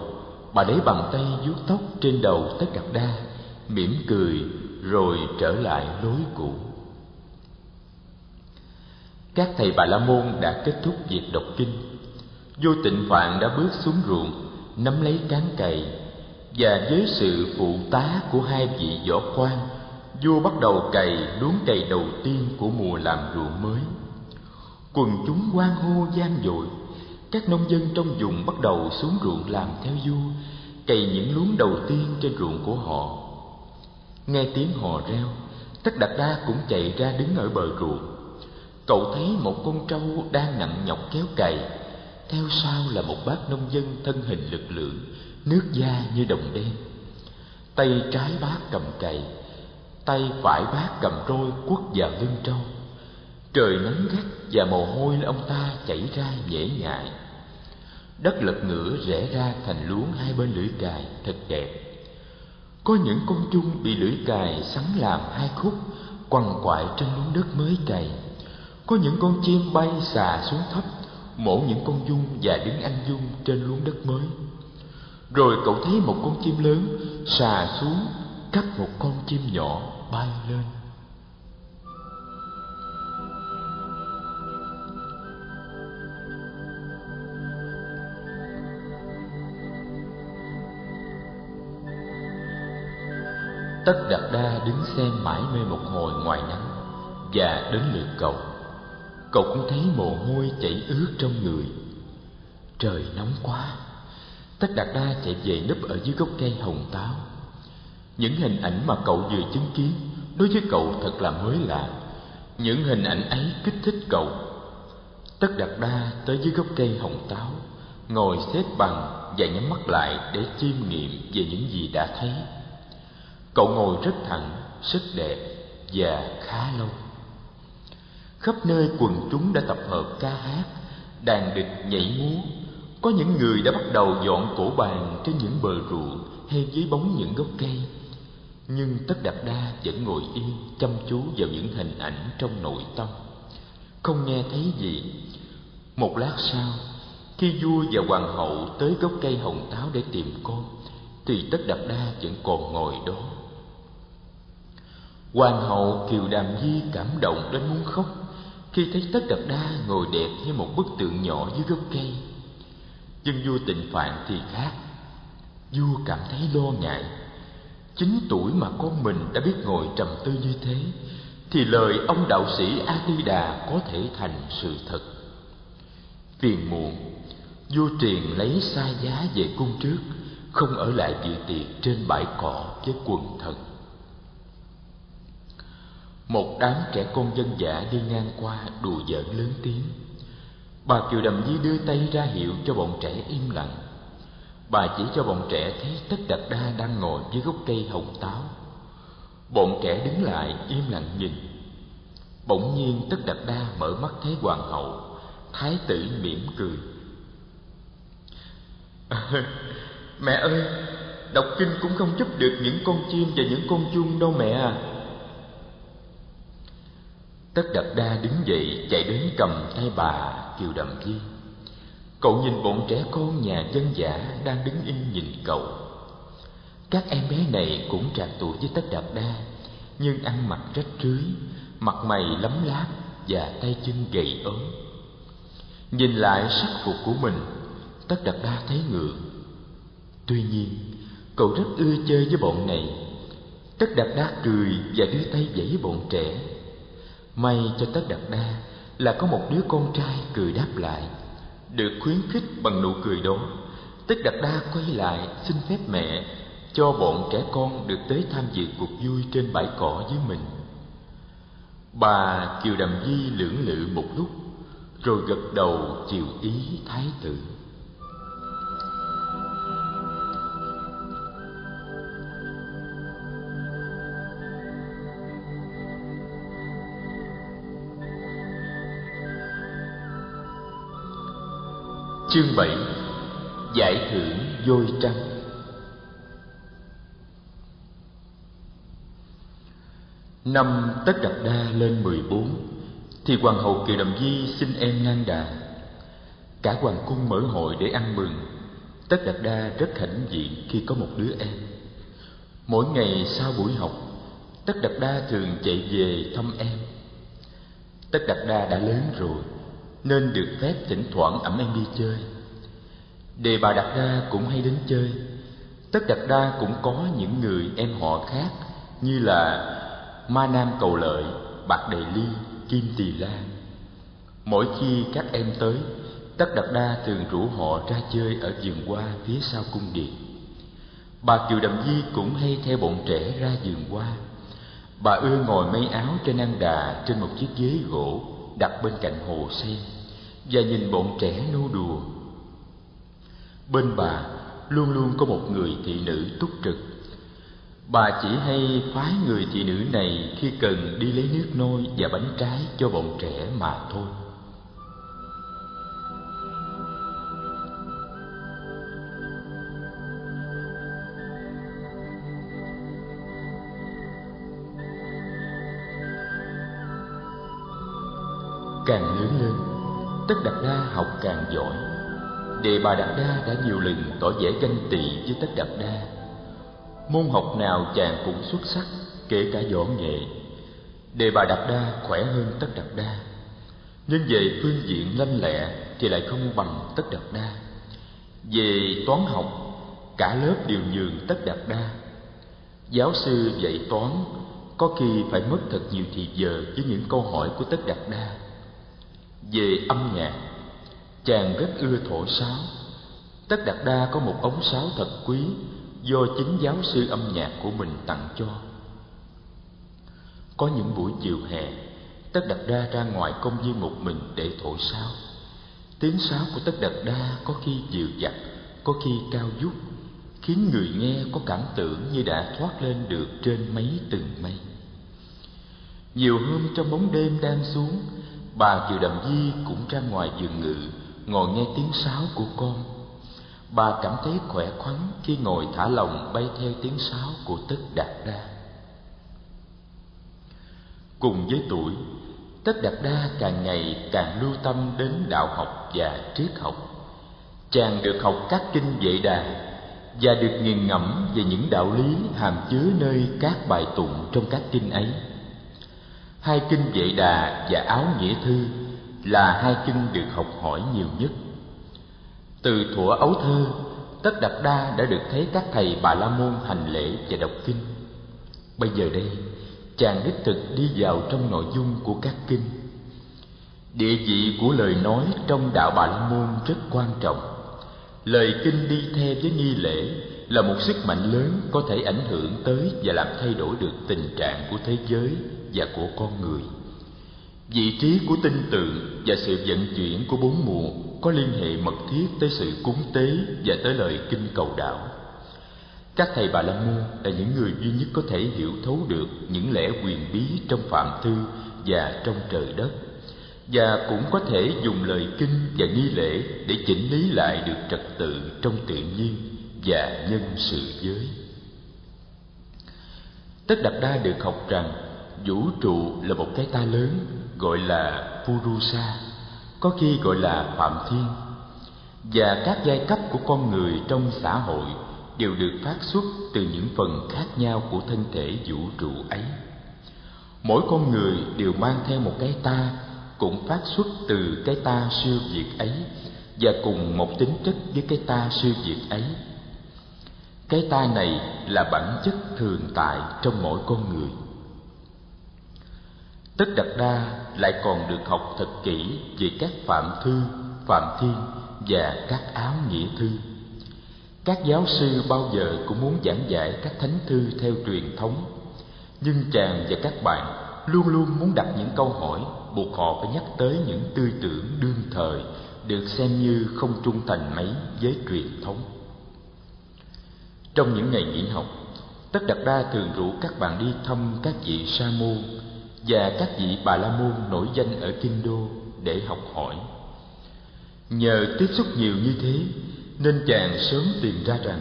Bà lấy bàn tay vuốt tóc trên đầu Tất Đạt Đa, mỉm cười rồi trở lại lối cũ. Các thầy Bà La Môn đã kết thúc việc đọc kinh. Vua Tịnh Phạn đã bước xuống ruộng, nắm lấy cán cày, và với sự phụ tá của hai vị võ quan, vua bắt đầu cày luống cày đầu tiên của mùa làm ruộng mới. Quần chúng hoan hô vang dội. Các nông dân trong vùng bắt đầu xuống ruộng làm theo vua, cày những luống đầu tiên trên ruộng của họ. Nghe tiếng hò reo, Tất Đạt Đa cũng chạy ra đứng ở bờ ruộng. Cậu thấy một con trâu đang nặng nhọc kéo cày, theo sau là một bác nông dân thân hình lực lượng, nước da như đồng đen. Tay trái bác cầm cày, tay phải bác cầm roi quất vào lưng trâu. Trời nắng gắt và mồ hôi lên ông ta chảy ra nhễ nhại. Đất lật ngửa rẽ ra thành luống hai bên lưỡi cày thật đẹp. Có những con chung bị lưỡi cày sắn làm hai khúc, quằn quại trên luống đất mới cày. Có những con chim bay xà xuống thấp, mổ những con giun và đứng ăn giun trên luống đất mới. Rồi cậu thấy một con chim lớn xà xuống, cắp một con chim nhỏ bay lên. Tất Đạt Đa đứng xem mãi mê một hồi ngoài nắng, và đến lượt cậu. Cậu cũng thấy mồ hôi chảy ướt trong người. Trời nóng quá. Tất Đạt Đa chạy về núp ở dưới gốc cây hồng táo. Những hình ảnh mà cậu vừa chứng kiến đối với cậu thật là mới lạ. Những hình ảnh ấy kích thích cậu. Tất Đạt Đa tới dưới gốc cây hồng táo, ngồi xếp bằng và nhắm mắt lại để chiêm nghiệm về những gì đã thấy. Cậu ngồi rất thẳng, rất đẹp và khá lâu. Khắp nơi quần chúng đã tập hợp ca hát, đàn địch nhảy múa. Có những người đã bắt đầu dọn cổ bàn trên những bờ ruộng hay dưới bóng những gốc cây. Nhưng Tất Đạt Đa vẫn ngồi yên chăm chú vào những hình ảnh trong nội tâm, không nghe thấy gì. Một lát sau, khi vua và hoàng hậu tới gốc cây hồng táo để tìm con, thì Tất Đạt Đa vẫn còn ngồi đó. Hoàng hậu Kiều Đàm Di cảm động đến muốn khóc khi thấy Tất Đạt Đa ngồi đẹp như một bức tượng nhỏ dưới gốc cây. Nhưng vua Tịnh Phạn thì khác. Vua cảm thấy lo ngại. Chín tuổi mà con mình đã biết ngồi trầm tư như thế, thì lời ông đạo sĩ A Di Đà có thể thành sự thật. Phiền muộn, vua truyền lấy xa giá về cung trước, không ở lại dự tiệc trên bãi cỏ với quần thần. Một đám trẻ con dân dã đi ngang qua đùa giỡn lớn tiếng. Bà Kiều Đàm Di đưa tay ra hiệu cho bọn trẻ im lặng. Bà chỉ cho bọn trẻ thấy Tất Đạt Đa đang ngồi dưới gốc cây hồng táo. Bọn trẻ đứng lại im lặng nhìn. Bỗng nhiên Tất Đạt Đa mở mắt thấy hoàng hậu. Thái tử mỉm cười. Mẹ ơi, đọc kinh cũng không giúp được những con chim và những con chuông đâu mẹ à. Tất Đạt Đa đứng dậy chạy đến cầm tay bà Kiều Đàm Di. Cậu nhìn bọn trẻ con nhà dân dã đang đứng yên nhìn cậu. Các em bé này cũng trạc tuổi với Tất Đạt Đa, nhưng ăn mặc rách rưới, mặt mày lấm láp và tay chân gầy ốm. Nhìn lại sắc phục của mình, Tất Đạt Đa thấy ngượng. Tuy nhiên, cậu rất ưa chơi với bọn này. Tất Đạt Đa cười và đưa tay vẫy bọn trẻ. May cho Tất Đạt Đa là có một đứa con trai cười đáp lại. Được khuyến khích bằng nụ cười đó, Tất Đạt Đa quay lại xin phép mẹ cho bọn trẻ con được tới tham dự cuộc vui trên bãi cỏ với mình. Bà Kiều Đàm Di lưỡng lự một lúc, rồi gật đầu chiều ý thái tử. Chương bảy. Giải thưởng vôi trăng. Năm Tất Đạt Đa lên mười bốn thì hoàng hậu Kiều Đàm Di xin em Nanda. Cả hoàng cung mở hội để ăn mừng. Tất Đạt Đa rất hãnh diện khi có một đứa em. Mỗi ngày sau buổi học, Tất Đạt Đa thường chạy về thăm em. Tất Đạt Đa đã lớn rồi nên được phép thỉnh thoảng ẵm em đi chơi. Đề Bà Đạt Đa cũng hay đến chơi. Tất Đạt Đa cũng có những người em họ khác như là Ma Nam Cầu Lợi, Bạc Đầy Ly, Kim Tỳ La. Mỗi khi các em tới, Tất Đạt Đa thường rủ họ ra chơi ở vườn hoa phía sau cung điện. Bà Kiều Đàm Di cũng hay theo bọn trẻ ra vườn hoa. Bà ưa ngồi may áo trên ăn đà trên một chiếc ghế gỗ đặt bên cạnh hồ sen và nhìn bọn trẻ nô đùa. Bên bà luôn luôn có một người thị nữ túc trực. Bà chỉ hay phái người thị nữ này khi cần đi lấy nước nôi và bánh trái cho bọn trẻ mà thôi. Càng lớn lên, Tất Đạt Đa học càng giỏi. Đề Bà Đạt Đa đã nhiều lần tỏ vẻ ganh tị với Tất Đạt Đa. Môn học nào chàng cũng xuất sắc, kể cả võ nghệ. Đề Bà Đạt Đa khỏe hơn Tất Đạt Đa, nhưng về phương diện lanh lẹ thì lại không bằng Tất Đạt Đa. Về toán học, cả lớp đều nhường Tất Đạt Đa. Giáo sư dạy toán có khi phải mất thật nhiều thì giờ với những câu hỏi của Tất Đạt Đa. Về âm nhạc, chàng rất ưa thổi sáo. Tất Đạt Đa có một ống sáo thật quý do chính giáo sư âm nhạc của mình tặng cho. Có những buổi chiều hè, Tất Đạt Đa ra ngoài công viên một mình để thổi sáo. Tiếng sáo của Tất Đạt Đa có khi dịu dặt, có khi cao vút, khiến người nghe có cảm tưởng như đã thoát lên được trên mấy tầng mây. Nhiều hôm trong bóng đêm đang xuống, bà Kiều Đàm Di cũng ra ngoài vườn ngự, ngồi nghe tiếng sáo của con. Bà cảm thấy khỏe khoắn khi ngồi thả lỏng bay theo tiếng sáo của Tất Đạt Đa. Cùng với tuổi, Tất Đạt Đa càng ngày càng lưu tâm đến đạo học và triết học. Chàng được học các kinh Vệ Đà và được nghiền ngẫm về những đạo lý hàm chứa nơi các bài tụng trong các kinh ấy. Hai kinh Vệ Đà và Áo Nghĩa Thư là hai kinh được học hỏi nhiều nhất. Từ thuở ấu thơ, Tất Đạt Đa đã được thấy các thầy Bà La Môn hành lễ và đọc kinh. Bây giờ đây, chàng đích thực đi vào trong nội dung của các kinh. Địa vị của lời nói trong đạo Bà La Môn rất quan trọng. Lời kinh đi theo với nghi lễ là một sức mạnh lớn có thể ảnh hưởng tới và làm thay đổi được tình trạng của thế giới và của con người. Vị trí của tinh tượng và sự vận chuyển của bốn mùa có liên hệ mật thiết tới sự cúng tế và tới lời kinh cầu đạo. Các thầy Bà La Môn là những người duy nhất có thể hiểu thấu được những lẽ huyền bí trong Phạm Thư và trong trời đất, và cũng có thể dùng lời kinh và nghi lễ để chỉnh lý lại được trật tự trong tự nhiên và nhân sự giới. Tất Đạt Đa được học rằng vũ trụ là một cái ta lớn, gọi là Purusa, có khi gọi là Phạm Thiên, và các giai cấp của con người trong xã hội đều được phát xuất từ những phần khác nhau của thân thể vũ trụ ấy. Mỗi con người đều mang theo một cái ta cũng phát xuất từ cái ta siêu việt ấy và cùng một tính chất với cái ta siêu việt ấy. Cái ta này là bản chất thường tại trong mỗi con người. Tất Đạt Đa lại còn được học thật kỹ về các Phạm Thư, Phạm Thiên và các Áo Nghĩa Thư. Các giáo sư bao giờ cũng muốn giảng giải các thánh thư theo truyền thống, nhưng chàng và các bạn luôn luôn muốn đặt những câu hỏi buộc họ phải nhắc tới những tư tưởng đương thời được xem như không trung thành mấy với truyền thống. Trong những ngày nghỉ học, Tất Đạt Đa thường rủ các bạn đi thăm các vị sa môn và các vị Bà La Môn nổi danh ở kinh đô để học hỏi. Nhờ tiếp xúc nhiều như thế nên chàng sớm tìm ra rằng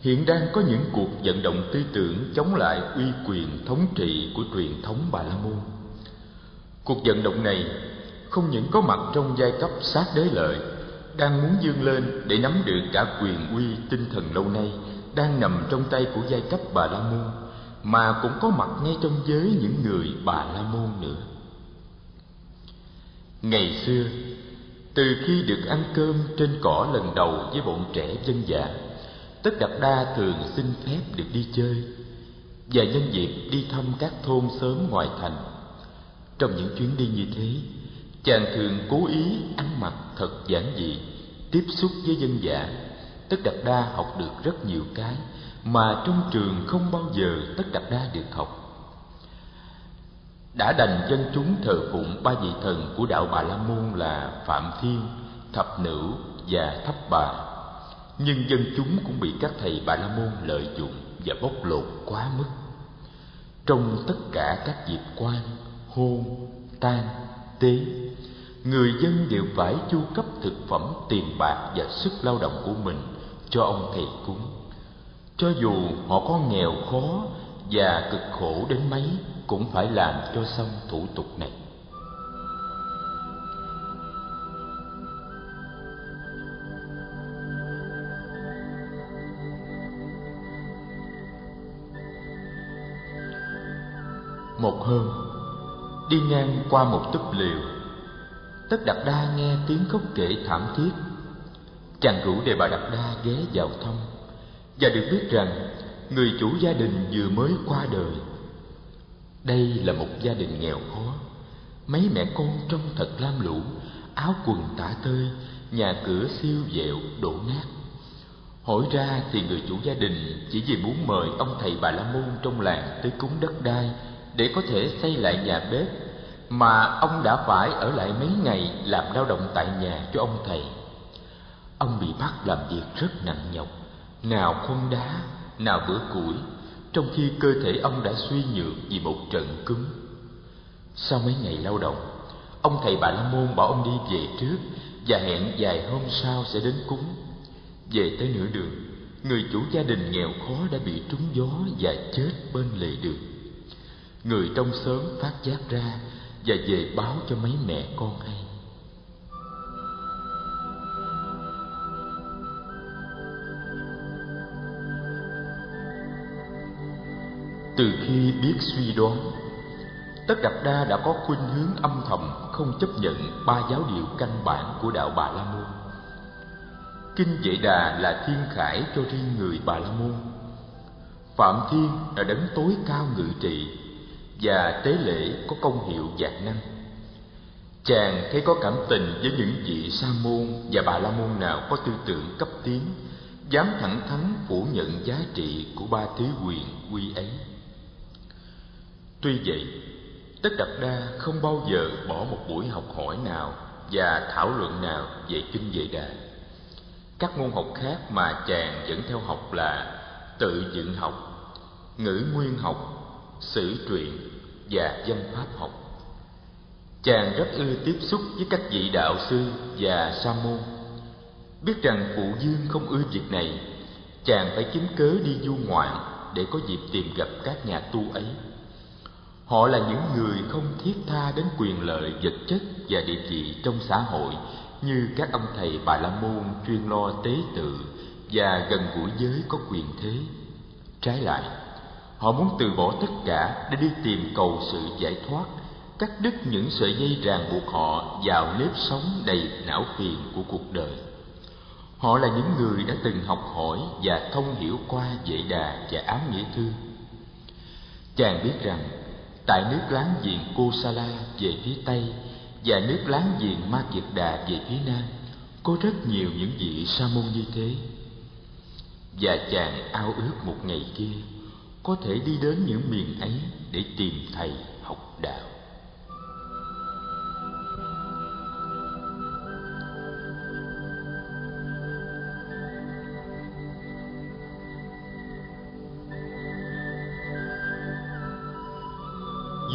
hiện đang có những cuộc vận động tư tưởng chống lại uy quyền thống trị của truyền thống Bà La Môn. Cuộc vận động này không những có mặt trong giai cấp sát đế lợi đang muốn vươn lên để nắm được cả quyền uy tinh thần lâu nay đang nằm trong tay của giai cấp Bà La Môn, mà cũng có mặt ngay trong giới những người Bà La Môn nữa. Ngày xưa, từ khi được ăn cơm trên cỏ lần đầu với bọn trẻ dân dã, Tất Đạt Đa thường xin phép được đi chơi và nhân dịp đi thăm các thôn xóm ngoài thành. Trong những chuyến đi như thế, chàng thường cố ý ăn mặc thật giản dị, tiếp xúc với dân dã. Tất Đạt Đa học được rất nhiều cái mà trong trường không bao giờ Tất Đạt Đa được học. Đã đành dân chúng thờ phụng ba vị thần của đạo Bà La Môn là Phạm Thiên, Thập Nữ và Thấp Bà, nhưng dân chúng cũng bị các thầy Bà La Môn lợi dụng và bóc lột quá mức. Trong tất cả các dịp quan, hôn, tang, tế, người dân đều phải chu cấp thực phẩm, tiền bạc và sức lao động của mình cho ông thầy cúng, cho dù họ có nghèo khó và cực khổ đến mấy cũng phải làm cho xong thủ tục này. Một hôm, đi ngang qua một túp lều, Tất Đạt Đa nghe tiếng khóc kể thảm thiết. Chàng rủ Đề Bà Đạt Đa ghé vào thăm và được biết rằng người chủ gia đình vừa mới qua đời. Đây là một gia đình nghèo khó, mấy mẹ con trông thật lam lũ, áo quần tả tơi, nhà cửa siêu vẹo đổ nát. Hỏi ra thì người chủ gia đình chỉ vì muốn mời ông thầy Bà La Môn trong làng tới cúng đất đai để có thể xây lại nhà bếp, mà ông đã phải ở lại mấy ngày làm lao động tại nhà cho ông thầy. Ông bị bắt làm việc rất nặng nhọc, nào khuân đá, nào bữa củi, trong khi cơ thể ông đã suy nhược vì một trận cúm. Sau mấy ngày lao động, ông thầy Bà La Môn bảo ông đi về trước và hẹn vài hôm sau sẽ đến cúng. Về tới nửa đường, người chủ gia đình nghèo khó đã bị trúng gió và chết bên lề đường. Người trong xóm phát giác ra và về báo cho mấy mẹ con hay. Từ khi biết suy đoán, Tất Đạt Đa đã có khuynh hướng âm thầm không chấp nhận ba giáo điều căn bản của đạo Bà La Môn. Kinh Vệ Đà là thiên khải cho riêng người Bà La Môn. Phạm Thiên là đấng tối cao ngự trị, và tế lễ có công hiệu vạn năng. Chàng thấy có cảm tình với những vị sa môn và Bà La Môn nào có tư tưởng cấp tiến, dám thẳng thắn phủ nhận giá trị của ba tứ quyền quy ấy. Tuy vậy, Tất Đạt Đa không bao giờ bỏ một buổi học hỏi nào và thảo luận nào về kinh Vệ Đà. Các môn học khác mà chàng vẫn theo học là tự dựng học, ngữ nguyên học, sử truyện và dân pháp học. Chàng rất ưa tiếp xúc với các vị đạo sư và sa môn. Biết rằng phụ dương không ưa việc này, chàng phải kiếm cớ đi du ngoạn để có dịp tìm gặp các nhà tu ấy. Họ là những người không thiết tha đến quyền lợi vật chất và địa vị trong xã hội như các ông thầy Bà La Môn chuyên lo tế tự và gần gũi giới có quyền thế. Trái lại, họ muốn từ bỏ tất cả để đi tìm cầu sự giải thoát, cắt đứt những sợi dây ràng buộc họ vào nếp sống đầy não phiền của cuộc đời. Họ là những người đã từng học hỏi và thông hiểu qua Vệ Đà và Áo Nghĩa Thư. Chàng biết rằng tại nước láng giềng Kosala về phía Tây và nước láng giềng Ma Kiệt Đà về phía Nam có rất nhiều những vị sa môn như thế. Và chàng ao ước một ngày kia có thể đi đến những miền ấy để tìm thầy học đạo.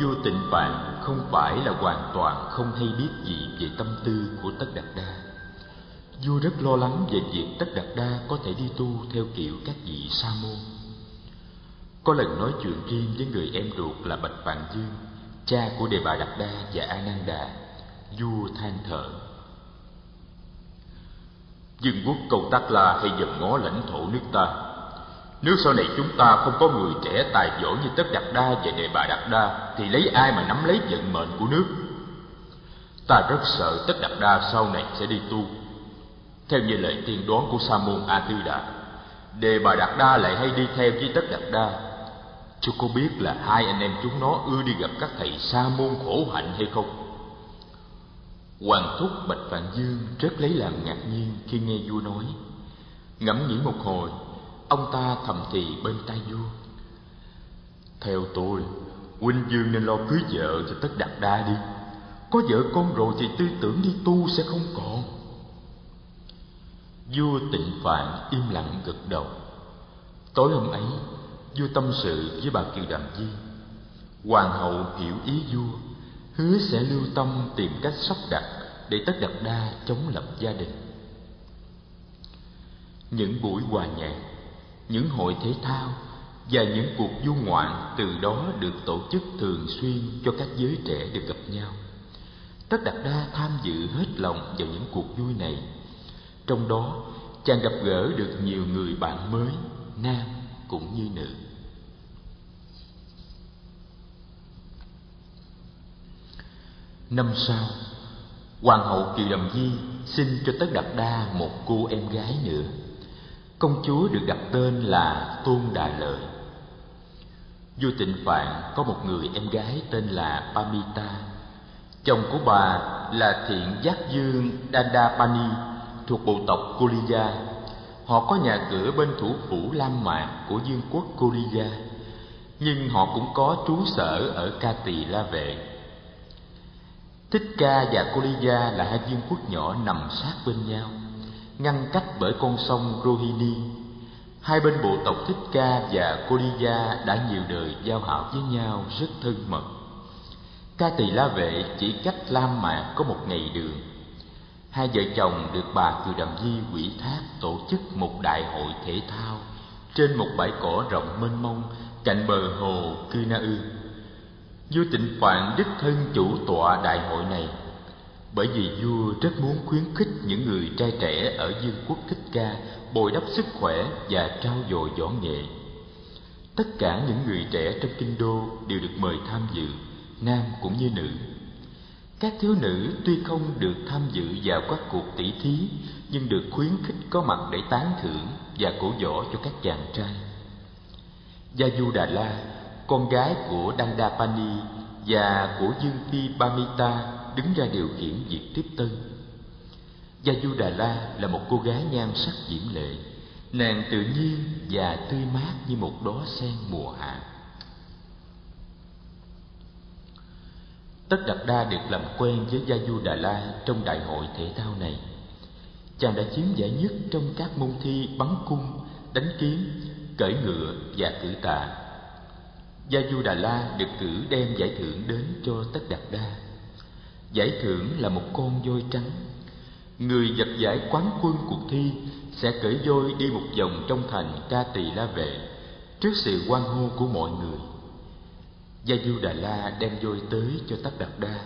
Vua Tịnh Phạn không phải là hoàn toàn không hay biết gì về tâm tư của Tất Đạt Đa. Vua rất lo lắng về việc Tất Đạt Đa có thể đi tu theo kiểu các vị sa môn. Có lần nói chuyện riêng với người em ruột là Bạch Vạn Dương, cha của Đề Bà Đạt Đa và A Nan Đà, vua than thở: "Vương quốc Cầu Tác La hay dòm ngó lãnh thổ nước ta. Nếu sau này chúng ta không có người trẻ tài giỏi như Tất Đạt Đa và Đề Bà Đạt Đa thì lấy ai mà nắm lấy vận mệnh của nước? Ta rất sợ Tất Đạt Đa sau này sẽ đi tu theo như lời tiên đoán của sa môn A Tư Đà. Đề Bà Đạt Đa lại hay đi theo với Tất Đạt Đa. Chú có biết là hai anh em chúng nó ưa đi gặp các thầy sa môn khổ hạnh hay không?" Hoàng thúc Bạch Vạn Dương rất lấy làm ngạc nhiên khi nghe vua nói. Ngẫm nghĩ một hồi, ông ta thầm thì bên tai vua: "Theo tôi, huynh Dương nên lo cưới vợ cho Tất Đạt Đa đi. Có vợ con rồi thì tư tưởng đi tu sẽ không còn." Vua Tịnh Phạn im lặng gật đầu. Tối hôm ấy, vua tâm sự với bà Kiều Đàm Di. Hoàng hậu hiểu ý vua, hứa sẽ lưu tâm tìm cách sắp đặt để Tất Đạt Đa chống lập gia đình. Những buổi hòa nhạc, những hội thể thao và những cuộc du ngoạn từ đó được tổ chức thường xuyên cho các giới trẻ được gặp nhau. Tất Đạt Đa tham dự hết lòng vào những cuộc vui này. Trong đó, chàng gặp gỡ được nhiều người bạn mới, nam cũng như nữ. Năm sau, Hoàng hậu Kiều Đàm Di sinh cho Tất Đạt Đa một cô em gái nữa. Công chúa được đặt tên là Tôn Đà Lợi. Vua Tịnh Phạn có một người em gái tên là Pamita. Chồng của bà là Thiện Giác Dương Dandapani thuộc bộ tộc Koliya. Họ có nhà cửa bên thủ phủ Lam Mạc của vương quốc Koliya, nhưng họ cũng có trú sở ở Ca Tỳ La Vệ. Thích Ca và Koliya là hai vương quốc nhỏ nằm sát bên nhau, ngăn cách bởi con sông Rohini. Hai bên bộ tộc Thích Ca và Koliya đã nhiều đời giao hảo với nhau rất thân mật. Ca Tỳ La Vệ chỉ cách Lam Mạc có một ngày đường. Hai vợ chồng được bà Kiều Đàm Di ủy thác tổ chức một đại hội thể thao trên một bãi cỏ rộng mênh mông cạnh bờ hồ Kinau. Vua Tịnh Phạn đích thân chủ tọa đại hội này, bởi vì vua rất muốn khuyến khích những người trai trẻ ở vương quốc Thích Ca bồi đắp sức khỏe và trau dồi võ nghệ. Tất cả những người trẻ trong kinh đô đều được mời tham dự, nam cũng như nữ. Các thiếu nữ tuy không được tham dự vào các cuộc tỷ thí, nhưng được khuyến khích có mặt để tán thưởng và cổ võ cho các chàng trai. Gia Du Đà La, con gái của Dandapani và của Dương Phi Pamita, đứng ra điều khiển việc tiếp tân. Gia Du Đà La là một cô gái nhan sắc diễm lệ, nàng tự nhiên và tươi mát như một đóa sen mùa hạ. Tất Đạt Đa được làm quen với Gia Du Đà La trong đại hội thể thao này. Chàng đã chiếm giải nhất trong các môn thi bắn cung, đánh kiếm, cưỡi ngựa và cử tạ. Gia Du Đà La được cử đem giải thưởng đến cho Tất Đạt Đa. Giải thưởng là một con voi trắng. Người giật giải quán quân cuộc thi sẽ cưỡi voi đi một vòng trong thành Ca Tỳ La Vệ trước sự hoan hô của mọi người. Gia Du Đà La đem voi tới cho Tất Đạt Đa.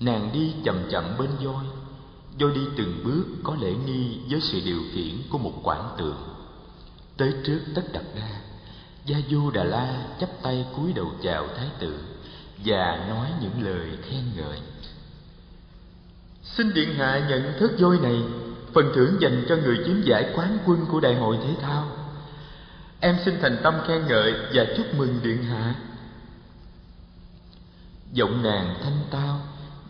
Nàng đi chậm chậm bên voi, voi đi từng bước có lễ nghi với sự điều khiển của một quảng tượng. Tới trước Tất Đạt Đa, Gia Du Đà La chắp tay cúi đầu chào thái tử và nói những lời khen ngợi. Xin điện hạ nhận thớt voi này, phần thưởng dành cho người chiếm giải quán quân của đại hội thể thao. Em xin thành tâm khen ngợi và chúc mừng điện hạ. Giọng nàng thanh tao,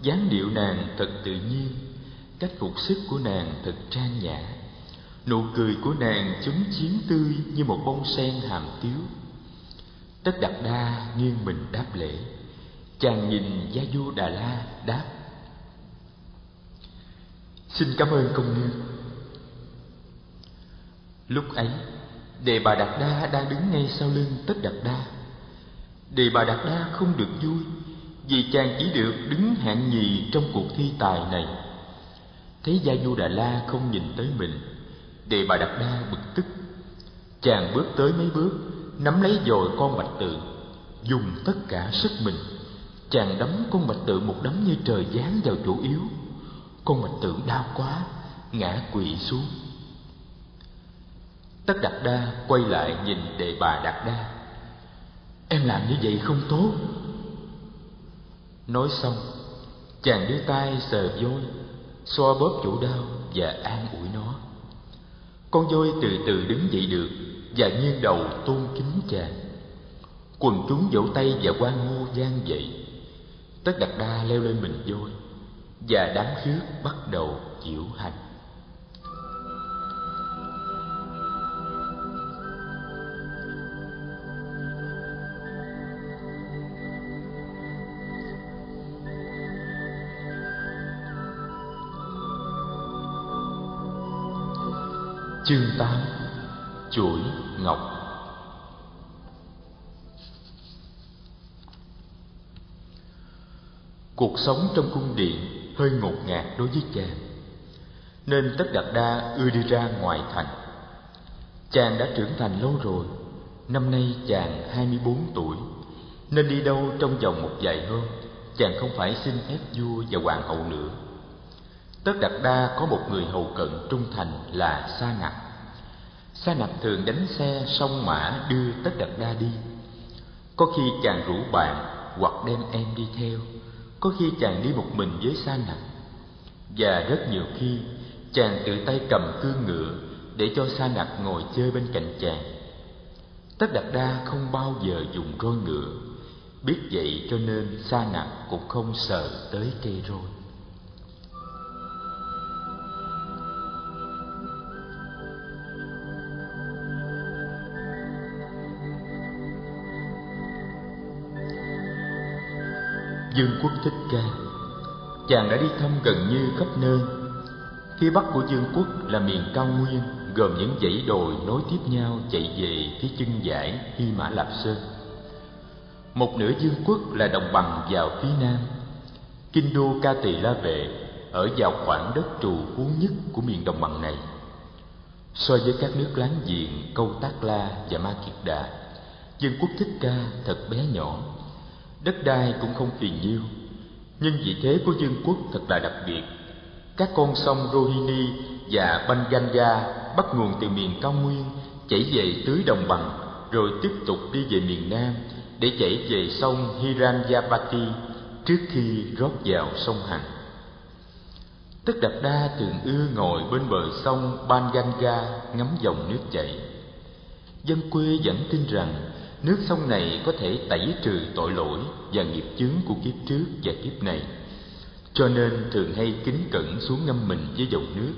dáng điệu nàng thật tự nhiên, cách phục sức của nàng thật trang nhã, nụ cười của nàng chúm chím tươi như một bông sen hàm tiếu. Tất Đạt Đa nghiêng mình đáp lễ. Chàng nhìn Gia Du Đà La đáp: Xin cảm ơn công nương. Lúc ấy, Đề Bà Đạt Đa đang đứng ngay sau lưng Tất Đạt Đa. Đề Bà Đạt Đa không được vui, vì chàng chỉ được đứng hạng nhì trong cuộc thi tài này. Thấy Gia Du Đà La không nhìn tới mình, Đề Bà Đạt Đa bực tức. Chàng bước tới mấy bước, nắm lấy dồi con bạch tượng, dùng tất cả sức mình. Chàng đấm con bạch tượng một đấm như trời giáng vào chỗ yếu. Con bạch tượng đau quá, ngã quỵ xuống. Tất Đạt Đa quay lại nhìn Đề Bà Đạt Đa: Em làm như vậy không tốt. Nói xong, chàng đưa tay sờ voi, xoa bóp chỗ đau và an ủi nó. Con voi từ từ đứng dậy được và nghiêng đầu tôn kính chàng. Quần chúng vỗ tay và hoan hô vang dậy. Tất Đạt Đa leo lên mình voi và đám khước bắt đầu diễu hành. Chương tám: Chuỗi ngọc. Cuộc sống trong cung điện hơi ngột ngạt đối với chàng, nên Tất Đạt Đa ưa đi ra ngoài thành. Chàng đã trưởng thành lâu rồi, năm nay chàng hai mươi bốn tuổi, nên đi đâu trong vòng một vài hôm, chàng không phải xin phép vua và hoàng hậu nữa. Tất Đạt Đa có một người hầu cận trung thành là Sa Nạp. Sa Nạp thường đánh xe song mã đưa Tất Đạt Đa đi. Có khi chàng rủ bạn hoặc đem em đi theo, có khi chàng đi một mình với Sa Nạp. Và rất nhiều khi chàng tự tay cầm cương ngựa để cho Sa Nạp ngồi chơi bên cạnh chàng. Tất Đạt Đa không bao giờ dùng roi ngựa, biết vậy cho nên Sa Nạp cũng không sờ tới cây roi. Dương Quốc Thích Ca, chàng đã đi thăm gần như khắp nơi. Phía bắc của Dương Quốc là miền cao nguyên, gồm những dãy đồi nối tiếp nhau chạy về phía chân dãy Hy Mã Lạp Sơn. Một nửa Dương Quốc là đồng bằng vào phía nam. Kinh đô Ca Tỳ La Vệ ở vào khoảng đất trù phú nhất của miền đồng bằng này. So với các nước láng giềng Câu Tác La và Ma Kiệt Đà, Dương Quốc Thích Ca thật bé nhỏ. Đất đai cũng không phì nhiêu, nhưng vị thế của Dương Quốc thật là đặc biệt. Các con sông Rohini và Ban Ganga bắt nguồn từ miền cao nguyên, chảy về tưới đồng bằng, rồi tiếp tục đi về miền nam để chảy về sông Hiranyavati trước khi rót vào sông Hằng. Tất Đạt Đa thường ưa ngồi bên bờ sông Ban Ganga ngắm dòng nước chảy. Dân quê vẫn tin rằng nước sông này có thể tẩy trừ tội lỗi và nghiệp chướng của kiếp trước và kiếp này, cho nên thường hay kính cẩn xuống ngâm mình với dòng nước,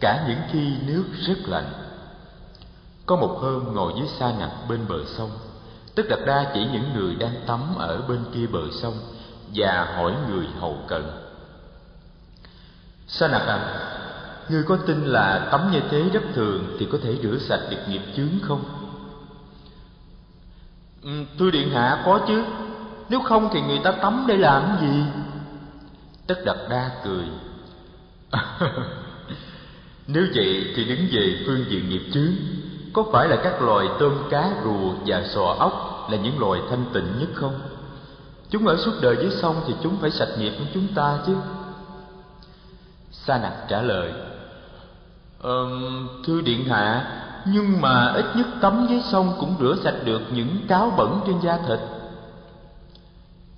cả những khi nước rất lạnh. Có một hôm ngồi dưới Sa Nạp bên bờ sông, Tất Đạt Đa chỉ những người đang tắm ở bên kia bờ sông và hỏi người hầu cận: Sa Nạp à, ngươi có tin là tắm như thế rất thường thì có thể rửa sạch được nghiệp chướng không? Thưa điện hạ, có chứ, nếu không thì người ta tắm để làm gì? Tất Đạt Đa cười. Nếu vậy thì đứng về phương diện nghiệp chướng, có phải là các loài tôm cá rùa và sò ốc là những loài thanh tịnh nhất không? Chúng ở suốt đời dưới sông thì chúng phải sạch nghiệp của chúng ta chứ. Sa Nạp trả lời: ờ, thưa điện hạ, nhưng mà ít nhất tắm dưới sông cũng rửa sạch được những cáo bẩn trên da thịt.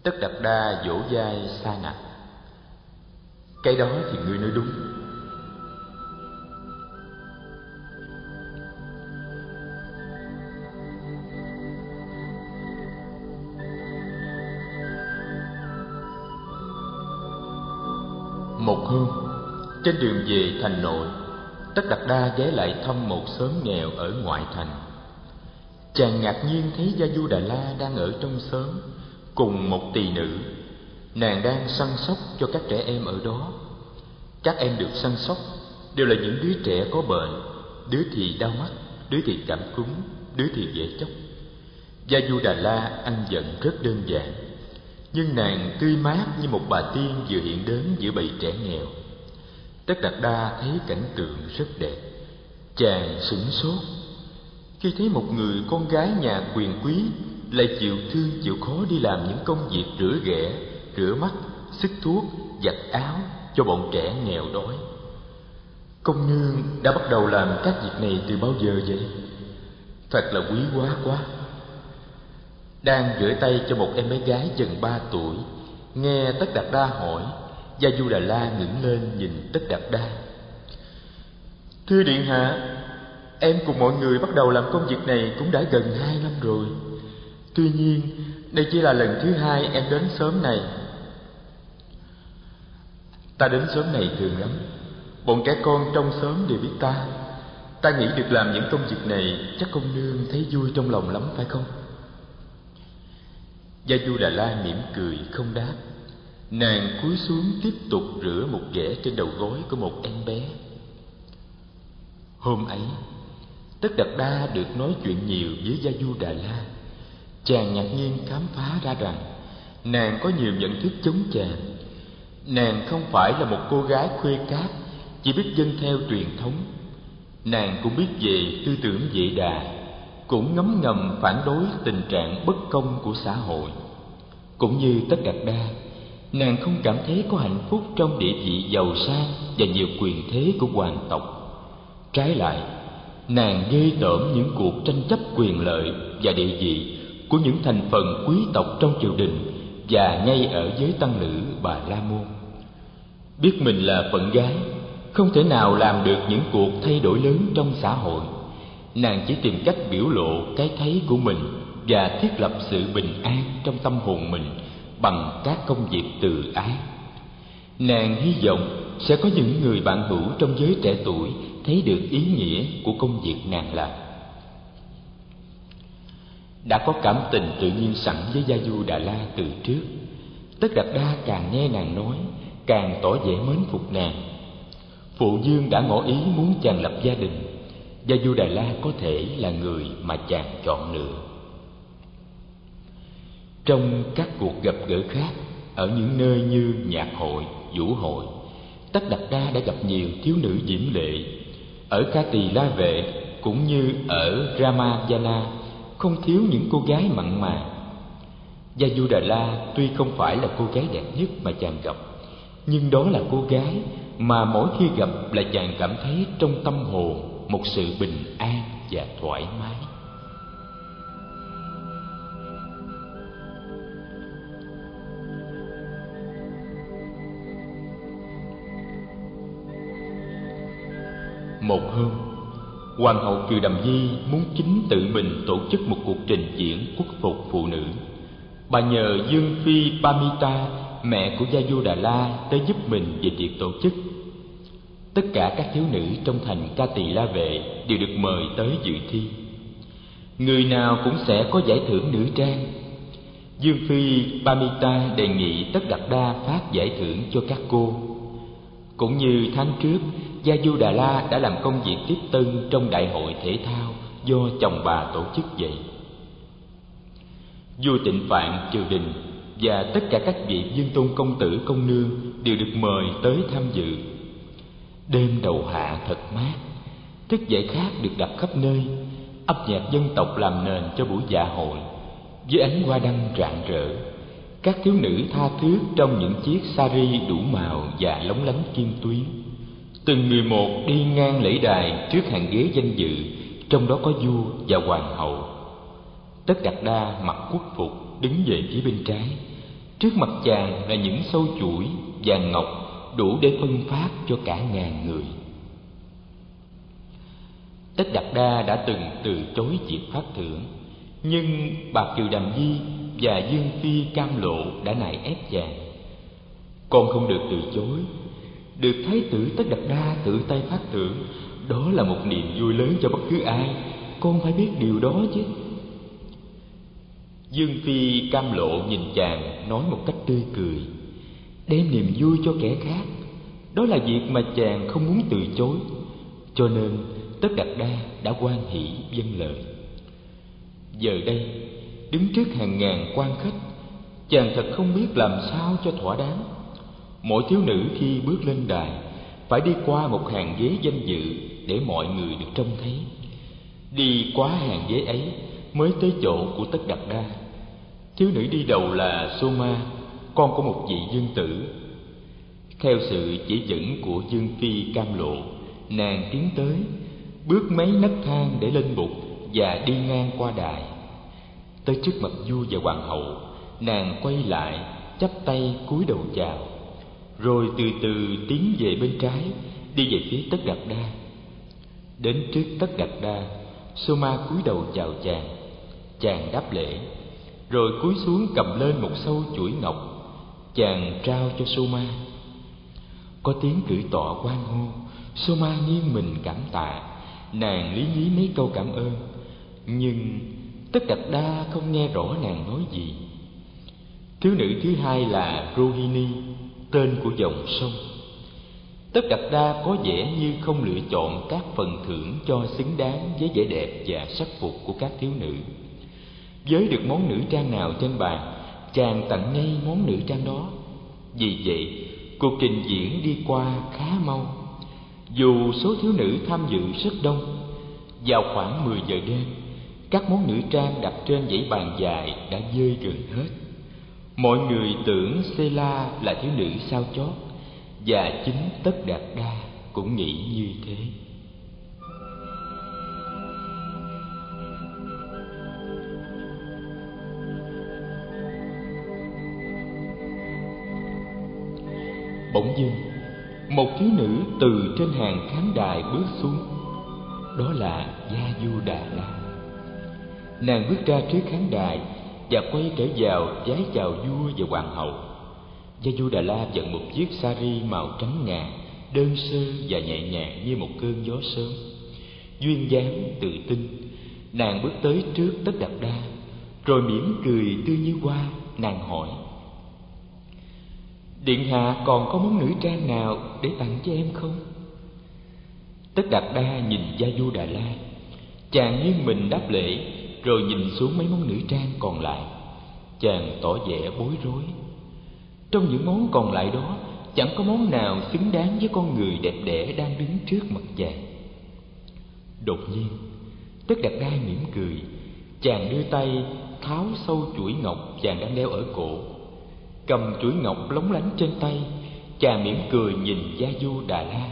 Tất Đạt Đa vỗ vai Sa Nạp: Cái đó thì ngươi nói đúng. Một hôm, trên đường về thành nội, Tất Đạt Đa ghé lại thăm một xóm nghèo ở ngoại thành. Chàng ngạc nhiên thấy Gia Du Đà La đang ở trong xóm cùng một tỳ nữ. Nàng đang săn sóc cho các trẻ em ở đó. Các em được săn sóc đều là những đứa trẻ có bệnh, đứa thì đau mắt, đứa thì cảm cúm, đứa thì dễ chóc. Gia Du Đà La ăn giận rất đơn giản, nhưng nàng tươi mát như một bà tiên vừa hiện đến giữa bầy trẻ nghèo. Tất Đạt Đa thấy cảnh tượng rất đẹp, chàng sửng sốt khi thấy một người con gái nhà quyền quý lại chịu thương chịu khó đi làm những công việc rửa ghẻ, rửa mắt, xức thuốc, giặt áo cho bọn trẻ nghèo đói. Công nương đã bắt đầu làm các việc này từ bao giờ vậy? Thật là quý quá quá. Đang rửa tay cho một em bé gái chừng ba tuổi, nghe Tất Đạt Đa hỏi, Gia Du Đà La ngẩng lên nhìn Tất Đạt Đa: Thưa điện hạ, em cùng mọi người bắt đầu làm công việc này cũng đã gần hai năm rồi. Tuy nhiên, đây chỉ là lần thứ hai em đến sớm này. Ta đến sớm này thường lắm, bọn trẻ con trong xóm đều biết ta. Ta nghĩ được làm những công việc này chắc công nương thấy vui trong lòng lắm phải không? Gia Du Đà La mỉm cười không đáp. Nàng cúi xuống tiếp tục rửa một ghẻ trên đầu gối của một em bé. Hôm ấy, Tất Đạt Đa được nói chuyện nhiều với Gia Du Đà La. Chàng ngạc nhiên khám phá ra rằng nàng có nhiều nhận thức chống chàng. Nàng không phải là một cô gái khuê cáp, chỉ biết dân theo truyền thống. Nàng cũng biết về tư tưởng Vệ Đà, cũng ngấm ngầm phản đối tình trạng bất công của xã hội. Cũng như Tất Đạt Đa, nàng không cảm thấy có hạnh phúc trong địa vị giàu sang và nhiều quyền thế của hoàng tộc. Trái lại, nàng ghê tởm những cuộc tranh chấp quyền lợi và địa vị của những thành phần quý tộc trong triều đình và ngay ở giới tăng nữ Bà La Môn. Biết mình là phận gái, không thể nào làm được những cuộc thay đổi lớn trong xã hội. Nàng chỉ tìm cách biểu lộ cái thấy của mình và thiết lập sự bình an trong tâm hồn mình bằng các công việc từ ái. Nàng hy vọng sẽ có những người bạn hữu trong giới trẻ tuổi thấy được ý nghĩa của công việc nàng làm. Đã có cảm tình tự nhiên sẵn với Gia Du Đà La từ trước, Tất Đạt Đa càng nghe nàng nói càng tỏ vẻ mến phục nàng. Phụ Dương đã ngỏ ý muốn chàng lập gia đình, Gia Du Đà La có thể là người mà chàng chọn lựa. Trong các cuộc gặp gỡ khác ở những nơi như nhạc hội, vũ hội, Tất Đạt Đa đã gặp nhiều thiếu nữ diễm lệ. Ở Ca Tỳ La Vệ cũng như ở Ramayana không thiếu những cô gái mặn mà. Gia Du Đà La tuy không phải là cô gái đẹp nhất mà chàng gặp, nhưng đó là cô gái mà mỗi khi gặp là chàng cảm thấy trong tâm hồn một sự bình an và thoải mái. Một hôm, Hoàng hậu Kiều Đàm Di muốn chính tự mình tổ chức một cuộc trình diễn quốc phục phụ nữ. Bà nhờ Dương Phi Pamita, mẹ của Gia Du Đà La, tới giúp mình về việc tổ chức. Tất cả các thiếu nữ trong thành Ca Tỳ La Vệ đều được mời tới dự thi. Người nào cũng sẽ có giải thưởng nữ trang. Dương Phi Pamita đề nghị Tất Đạt Đa phát giải thưởng cho các cô. Cũng như tháng trước, Gia Du Đà La đã làm công việc tiếp tân trong đại hội thể thao do chồng bà tổ chức vậy. Vua Tịnh Phạn, triều đình và tất cả các vị vương tôn công tử công nương đều được mời tới tham dự. Đêm đầu hạ thật mát, thức dậy khác được đặt khắp nơi, âm nhạc dân tộc làm nền cho buổi dạ hội. Dưới ánh hoa đăng rạng rỡ, các thiếu nữ tha thước trong những chiếc sari đủ màu và lóng lánh kim tuyến. Từng người một đi ngang lễ đài trước hàng ghế danh dự, trong đó có vua và hoàng hậu. Tất Đạt Đa mặc quốc phục đứng về phía bên trái. Trước mặt chàng là những sâu chuỗi vàng ngọc đủ để phân phát cho cả ngàn người. Tất Đạt Đa đã từng từ chối việc phát thưởng, nhưng bà Kiều Đàm Di và Dương Phi Cam Lộ đã nài ép chàng. Con không được từ chối. Được Thái tử Tất Đạt Đa tự tay phát thưởng, đó là một niềm vui lớn cho bất cứ ai. Con phải biết điều đó chứ. Dương Phi Cam Lộ nhìn chàng nói một cách tươi cười, đem niềm vui cho kẻ khác, đó là việc mà chàng không muốn từ chối. Cho nên Tất Đạt Đa đã hoan hỉ vâng lời. Giờ đây đứng trước hàng ngàn quan khách, chàng thật không biết làm sao cho thỏa đáng. Mỗi thiếu nữ khi bước lên đài phải đi qua một hàng ghế danh dự để mọi người được trông thấy. Đi quá hàng ghế ấy mới tới chỗ của Tất Đạt Đa. Thiếu nữ đi đầu là Soma, con của một vị dương tử. Theo sự chỉ dẫn của Dương Phi Cam Lộ, nàng tiến tới, bước mấy nấc thang để lên bục và đi ngang qua đài. Tới trước mặt vua và hoàng hậu, nàng quay lại chắp tay cúi đầu chào, rồi từ từ tiến về bên trái, đi về phía Tất Đạt Đa. Đến trước Tất Đạt Đa, Soma cúi đầu chào chàng, chàng đáp lễ, rồi cúi xuống cầm lên một sâu chuỗi ngọc, chàng trao cho Soma. Có tiếng cử tọa hoan hô, Soma nghiêng mình cảm tạ, nàng lý nhí mấy câu cảm ơn, nhưng Tất Đạt Đa không nghe rõ nàng nói gì. Thiếu nữ thứ hai là Rohini, tên của dòng sông. Tất Đạt Đa có vẻ như không lựa chọn các phần thưởng cho xứng đáng với vẻ đẹp và sắc phục của các thiếu nữ. Với được món nữ trang nào trên bàn, chàng tặng ngay món nữ trang đó. Vì vậy, cuộc trình diễn đi qua khá mau, dù số thiếu nữ tham dự rất đông. Vào khoảng mười giờ đêm, các món nữ trang đặt trên dãy bàn dài đã rơi gần hết. Mọi người tưởng Sela là thiếu nữ sao chót, và chính Tất Đạt Đa cũng nghĩ như thế. Bỗng dưng, một thiếu nữ từ trên hàng khán đài bước xuống, đó là Gia Du Đà La. Nàng bước ra trước khán đài và quay trở vào vái chào vua và hoàng hậu. Gia Du Đà La dẫn một chiếc sari màu trắng ngà, đơn sơ và nhẹ nhàng như một cơn gió sớm. Duyên dáng tự tin, nàng bước tới trước Tất Đạt Đa, rồi mỉm cười tươi như hoa. Nàng hỏi: Điện hạ còn có món nữ trang nào để tặng cho em không? Tất Đạt Đa nhìn Gia Du Đà La, chàng nghiêng mình đáp lễ, rồi nhìn xuống mấy món nữ trang còn lại. Chàng tỏ vẻ bối rối. Trong những món còn lại đó, chẳng có món nào xứng đáng với con người đẹp đẽ đang đứng trước mặt chàng. Đột nhiên, Tất Đạt Đa mỉm cười. Chàng đưa tay tháo sâu chuỗi ngọc chàng đang đeo ở cổ. Cầm chuỗi ngọc lóng lánh trên tay, chàng mỉm cười nhìn Gia Du Đà La.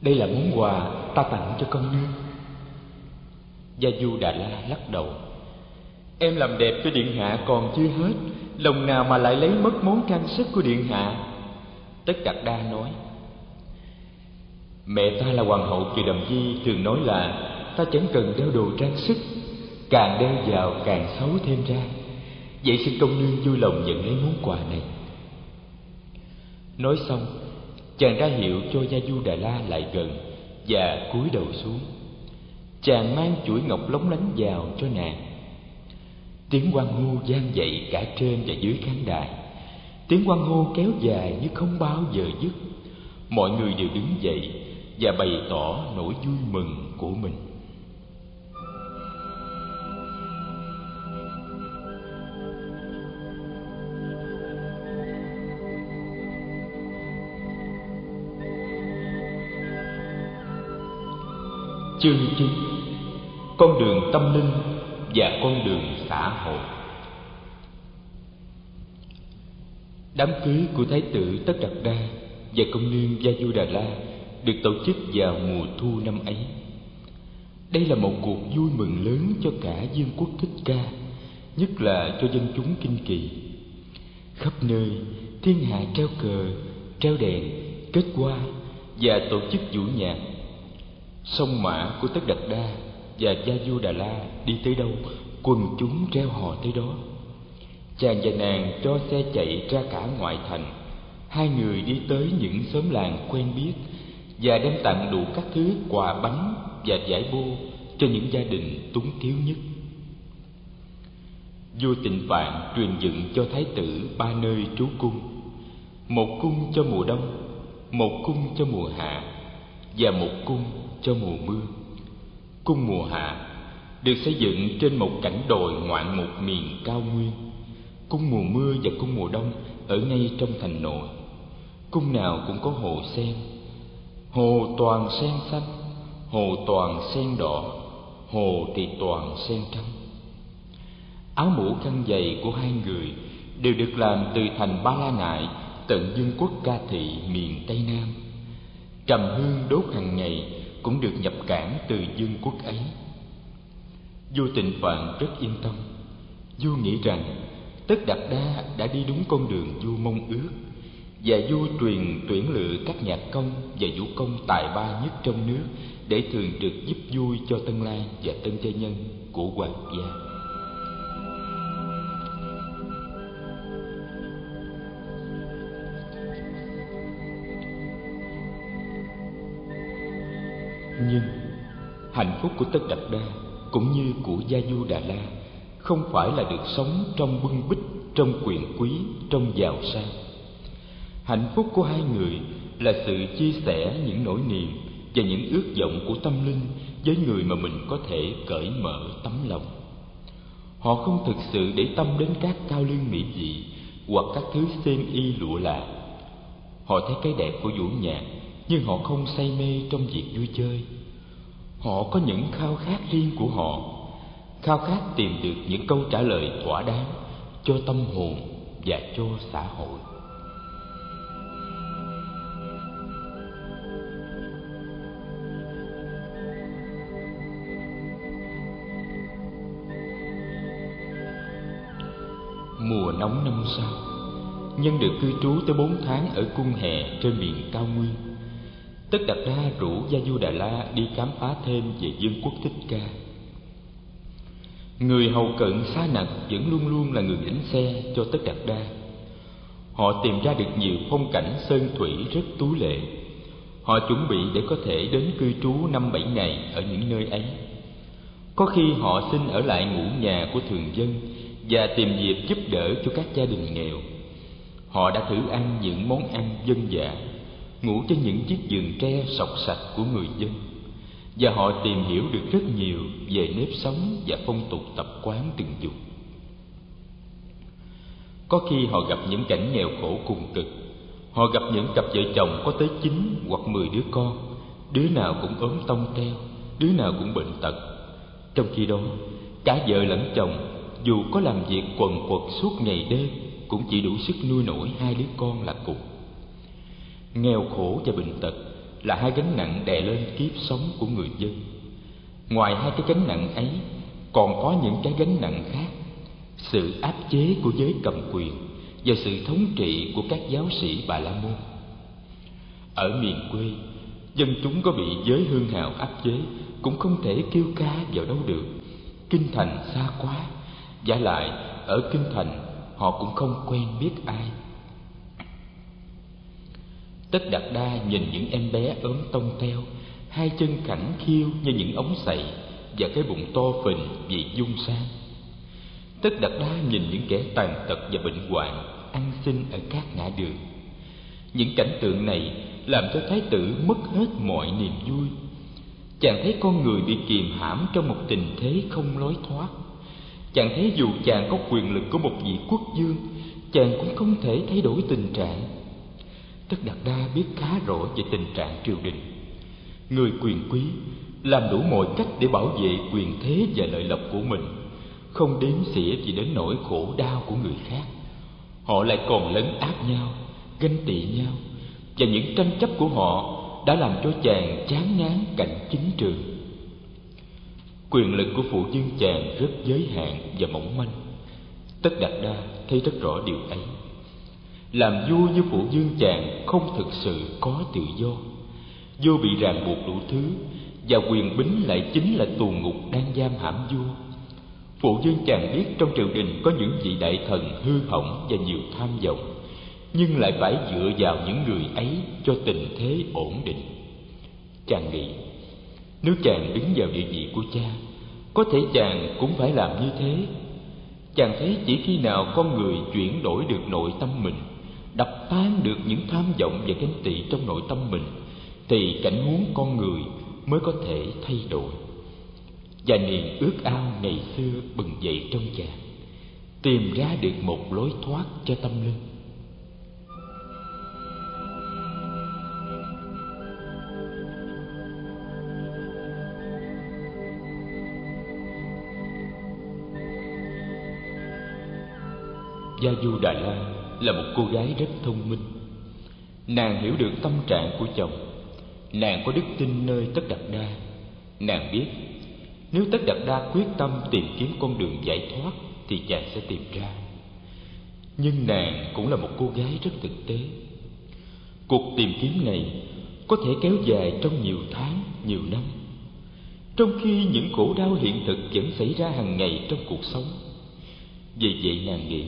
Đây là món quà ta tặng cho công nương. Gia Du Đà La lắc đầu. Em làm đẹp cho điện hạ còn chưa hết, lòng nào mà lại lấy mất món trang sức của điện hạ? Tất Đạt Đa nói. Mẹ ta là hoàng hậu Kiều Đàm Di thường nói là ta chẳng cần đeo đồ trang sức, càng đeo vào càng xấu thêm ra. Vậy xin công nương vui lòng nhận lấy món quà này. Nói xong, chàng ra hiệu cho Gia Du Đà La lại gần và cúi đầu xuống. Chàng mang chuỗi ngọc lóng lánh vào cho nàng. Tiếng hoan hô vang dậy cả trên và dưới khán đài. Tiếng hoan hô kéo dài như không bao giờ dứt. Mọi người đều đứng dậy và bày tỏ nỗi vui mừng của mình. Chương chín: Con đường tâm linh và con đường xã hội. Đám cưới của Thái tử Tất Đạt Đa và công nương Gia Du Đà La được tổ chức vào mùa thu năm ấy. Đây là một cuộc vui mừng lớn cho cả vương quốc Thích Ca, nhất là cho dân chúng Kinh Kỳ. Khắp nơi thiên hạ treo cờ, treo đèn, kết hoa và tổ chức vũ nhạc. Sông mã của Tất Đạt Đa và Gia Du Đà La đi tới đâu, quần chúng reo hò tới đó. Chàng và nàng cho xe chạy ra cả ngoại thành. Hai người đi tới những xóm làng quen biết và đem tặng đủ các thứ quà bánh và vải bô cho những gia đình túng thiếu nhất. Vua Tịnh Phạn truyền dựng cho thái tử ba nơi trú cung: một cung cho mùa đông, một cung cho mùa hạ và một cung cho mùa mưa. Cung mùa hạ được xây dựng trên một cảnh đồi ngoạn mục miền cao nguyên. Cung mùa mưa và cung mùa đông ở ngay trong thành nội. Cung nào cũng có hồ sen. Hồ toàn sen xanh, hồ toàn sen đỏ, hồ thì toàn sen trắng. Áo mũ khăn giày của hai người đều được làm từ thành Ba La Nại, tận vương quốc Ca Thị miền Tây Nam. Trầm hương đốt hàng ngày cũng được nhập cảng từ vương quốc ấy. Vua Tịnh Phạn rất yên tâm. Vua nghĩ rằng Tất Đạt Đa đã đi đúng con đường vua mong ước, và vua truyền tuyển lựa các nhạc công và vũ công tài ba nhất trong nước để thường trực giúp vui cho tân lang và tân gia nhân của hoàng gia. Nhưng hạnh phúc của Tất Đạt Đa cũng như của Gia Du Đà La không phải là được sống trong bưng bít, trong quyền quý, trong giàu sang. Hạnh phúc của hai người là sự chia sẻ những nỗi niềm và những ước vọng của tâm linh với người mà mình có thể cởi mở tấm lòng. Họ không thực sự để tâm đến các cao lương mỹ vị hoặc các thứ xiêm y lụa là. Họ thấy cái đẹp của vũ nhạc, nhưng họ không say mê trong việc vui chơi. Họ có những khao khát riêng của họ, khao khát tìm được những câu trả lời thỏa đáng cho tâm hồn và cho xã hội. Mùa nóng năm sau, nhân được cư trú tới bốn tháng ở cung Hè trên miền cao nguyên. Tất Đạt Đa rủ Gia Du Đà La đi khám phá thêm về vương quốc Thích Ca. Người hầu cận Sa Nạp vẫn luôn luôn là người dẫn xe cho Tất Đạt Đa. Họ tìm ra được nhiều phong cảnh sơn thủy rất tú lệ. Họ chuẩn bị để có thể đến cư trú năm bảy ngày ở những nơi ấy. Có khi họ xin ở lại ngủ nhà của thường dân và tìm việc giúp đỡ cho các gia đình nghèo. Họ đã thử ăn những món ăn dân dã, ngủ trên những chiếc giường tre sọc sạch của người dân, và họ tìm hiểu được rất nhiều về nếp sống và phong tục tập quán từng vùng. Có khi họ gặp những cảnh nghèo khổ cùng cực. Họ gặp những cặp vợ chồng có tới chín hoặc mười đứa con, đứa nào cũng ốm tông teo, đứa nào cũng bệnh tật. Trong khi đó, cả vợ lẫn chồng dù có làm việc quần quật suốt ngày đêm cũng chỉ đủ sức nuôi nổi hai đứa con là cùng. Nghèo khổ và bệnh tật là hai gánh nặng đè lên kiếp sống của người dân. Ngoài hai cái gánh nặng ấy, còn có những cái gánh nặng khác: sự áp chế của giới cầm quyền và sự thống trị của các giáo sĩ Bà La Môn. Ở miền quê, dân chúng có bị giới hương hào áp chế cũng không thể kêu ca vào đâu được. Kinh thành xa quá, vả lại ở kinh thành họ cũng không quen biết ai. Tất Đạt Đa nhìn những em bé ốm tông teo, hai chân khẳng khiu như những ống sậy và cái bụng to phình vì dung sang. Tất Đạt Đa nhìn những kẻ tàn tật và bệnh hoạn ăn xin ở các ngã đường. Những cảnh tượng này làm cho thái tử mất hết mọi niềm vui. Chàng thấy con người bị kìm hãm trong một tình thế không lối thoát. Chàng thấy dù chàng có quyền lực của một vị quốc vương, chàng cũng không thể thay đổi tình trạng. Tất Đạt Đa biết khá rõ về tình trạng triều đình. Người quyền quý làm đủ mọi cách để bảo vệ quyền thế và lợi lộc của mình, không đếm xỉa gì đến nỗi khổ đau của người khác. Họ lại còn lấn áp nhau, ganh tị nhau, và những tranh chấp của họ đã làm cho chàng chán ngán cảnh chính trường. Quyền lực của phụ vương chàng rất giới hạn và mỏng manh. Tất Đạt Đa thấy rất rõ điều ấy. Làm vua như phụ vương chàng không thực sự có tự do. Vua bị ràng buộc đủ thứ, và quyền bính lại chính là tù ngục đang giam hãm vua. Phụ vương chàng biết trong triều đình có những vị đại thần hư hỏng và nhiều tham vọng, nhưng lại phải dựa vào những người ấy cho tình thế ổn định. Chàng nghĩ, nếu chàng đứng vào địa vị của cha, có thể chàng cũng phải làm như thế. Chàng thấy chỉ khi nào con người chuyển đổi được nội tâm mình, đập tan được những tham vọng và ganh tị trong nội tâm mình, thì cảnh huống con người mới có thể thay đổi. Và niềm ước ao ngày xưa bừng dậy trong chàng, tìm ra được một lối thoát cho tâm linh. Gia Du Đà La là một cô gái rất thông minh. Nàng hiểu được tâm trạng của chồng. Nàng có đức tin nơi Tất Đạt Đa. Nàng biết nếu Tất Đạt Đa quyết tâm tìm kiếm con đường giải thoát thì chàng sẽ tìm ra. Nhưng nàng cũng là một cô gái rất thực tế. Cuộc tìm kiếm này có thể kéo dài trong nhiều tháng, nhiều năm, trong khi những khổ đau hiện thực vẫn xảy ra hàng ngày trong cuộc sống. Vì vậy nàng nghĩ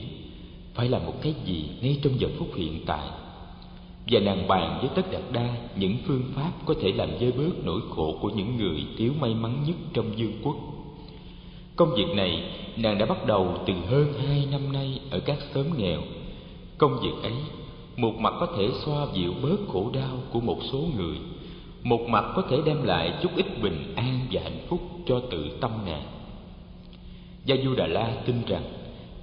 phải làm một cái gì ngay trong giờ phút hiện tại, và nàng bàn với Tất Đạt Đa những phương pháp có thể làm vơi bớt nỗi khổ của những người thiếu may mắn nhất trong vương quốc. Công việc này nàng đã bắt đầu từ hơn hai năm nay ở các xóm nghèo. Công việc ấy một mặt có thể xoa dịu bớt khổ đau của một số người, một mặt có thể đem lại chút ít bình an và hạnh phúc cho tự tâm nàng. Gia Du Đà La tin rằng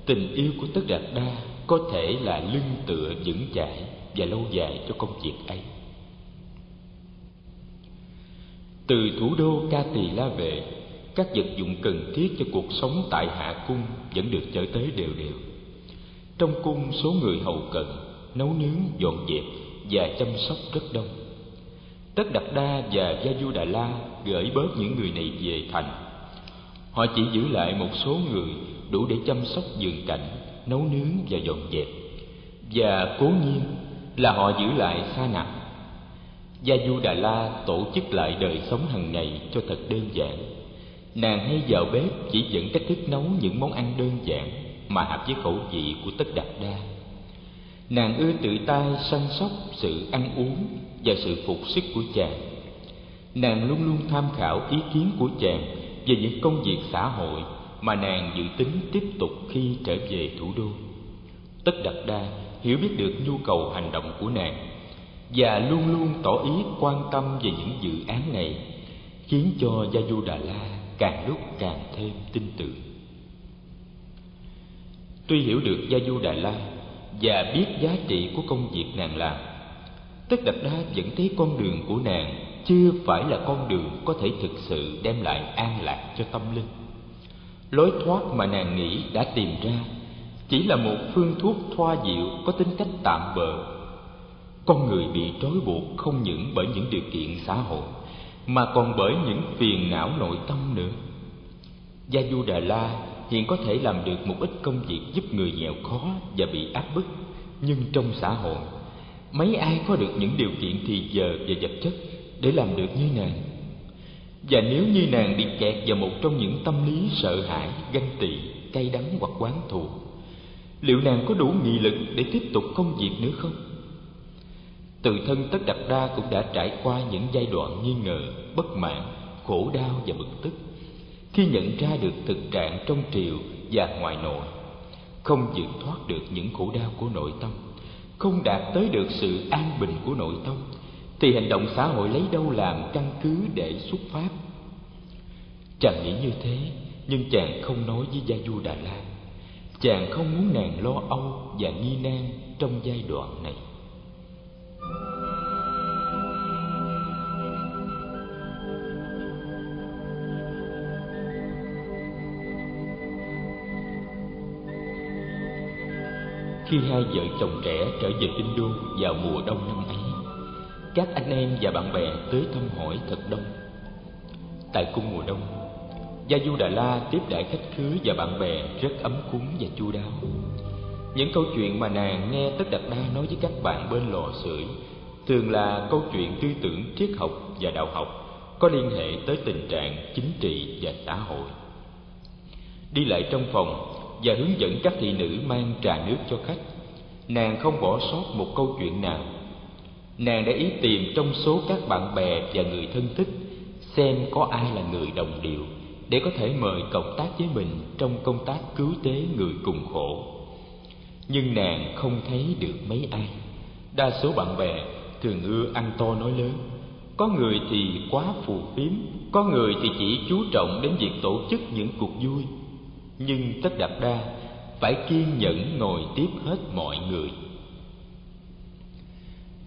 tình yêu của Tất Đạt Đa có thể là lưng tựa vững chãi và lâu dài cho công việc ấy. Từ thủ đô Ca Tỳ La Vệ, các vật dụng cần thiết cho cuộc sống tại Hạ Cung vẫn được chở tới đều đều. Trong cung, số người hầu cận, nấu nướng, dọn dẹp và chăm sóc rất đông. Tất Đạt Đa và Gia Du Đà La gửi bớt những người này về thành. Họ chỉ giữ lại một số người đủ để chăm sóc vườn cảnh, nấu nướng và dọn dẹp, Và cố nhiên là họ giữ lại Sa Nạp. Gia Du Đà La tổ chức lại đời sống hàng ngày cho thật đơn giản. Nàng hay vào bếp chỉ dẫn cách thức nấu những món ăn đơn giản mà hợp với khẩu vị của Tất Đạt Đa. Nàng ưa tự tay săn sóc sự ăn uống và sự phục sức của chàng. Nàng luôn luôn tham khảo ý kiến của chàng về những công việc xã hội mà nàng dự tính tiếp tục khi trở về thủ đô. Tất Đạt Đa hiểu biết được nhu cầu hành động của nàng và luôn luôn tỏ ý quan tâm về những dự án này, khiến cho Gia Du Đà La càng lúc càng thêm tin tưởng. Tuy hiểu được Gia Du Đà La và biết giá trị của công việc nàng làm, Tất Đạt Đa vẫn thấy con đường của nàng chưa phải là con đường có thể thực sự đem lại an lạc cho tâm linh. Lối thoát mà nàng nghĩ đã tìm ra chỉ là một phương thuốc thoa dịu có tính cách tạm bợ. Con người bị trói buộc không những bởi những điều kiện xã hội mà còn bởi những phiền não nội tâm nữa. Gia Du Đà La hiện có thể làm được một ít công việc giúp người nghèo khó và bị áp bức, nhưng trong xã hội, mấy ai có được những điều kiện thì giờ và vật chất để làm được như nàng? Và nếu như nàng bị kẹt vào một trong những tâm lý sợ hãi, ganh tị, cay đắng hoặc oán thù, liệu nàng có đủ nghị lực để tiếp tục công việc nữa không? Tự thân Tất Đạt Đa cũng đã trải qua những giai đoạn nghi ngờ, bất mãn, khổ đau và bực tức khi nhận ra được thực trạng trong triều và ngoài nội, không vượt thoát được những khổ đau của nội tâm, không đạt tới được sự an bình của nội tâm, thì hành động xã hội lấy đâu làm căn cứ để xuất phát? Chàng nghĩ như thế, nhưng chàng không nói với Gia Du Đà La. Chàng không muốn nàng lo âu và nghi nan trong giai đoạn này. Khi hai vợ chồng trẻ trở về Kinh Đô vào mùa đông năm ấy, các anh em và bạn bè tới thăm hỏi thật đông. Tại cung mùa đông, Gia Du Đà La tiếp đãi khách khứa và bạn bè rất ấm cúng và chu đáo. Những câu chuyện mà nàng nghe Tất Đạt Đa nói với các bạn bên lò sưởi thường là câu chuyện tư tưởng triết học và đạo học có liên hệ tới tình trạng chính trị và xã hội. Đi lại trong phòng và hướng dẫn các thị nữ mang trà nước cho khách, nàng không bỏ sót một câu chuyện nào. Nàng đã ý tìm trong số các bạn bè và người thân thích xem có ai là người đồng điệu để có thể mời cộng tác với mình trong công tác cứu tế người cùng khổ. Nhưng nàng không thấy được mấy ai. Đa số bạn bè thường ưa ăn to nói lớn, có người thì quá phù phiếm, có người thì chỉ chú trọng đến việc tổ chức những cuộc vui. Nhưng Tất Đạt Đa phải kiên nhẫn ngồi tiếp hết mọi người.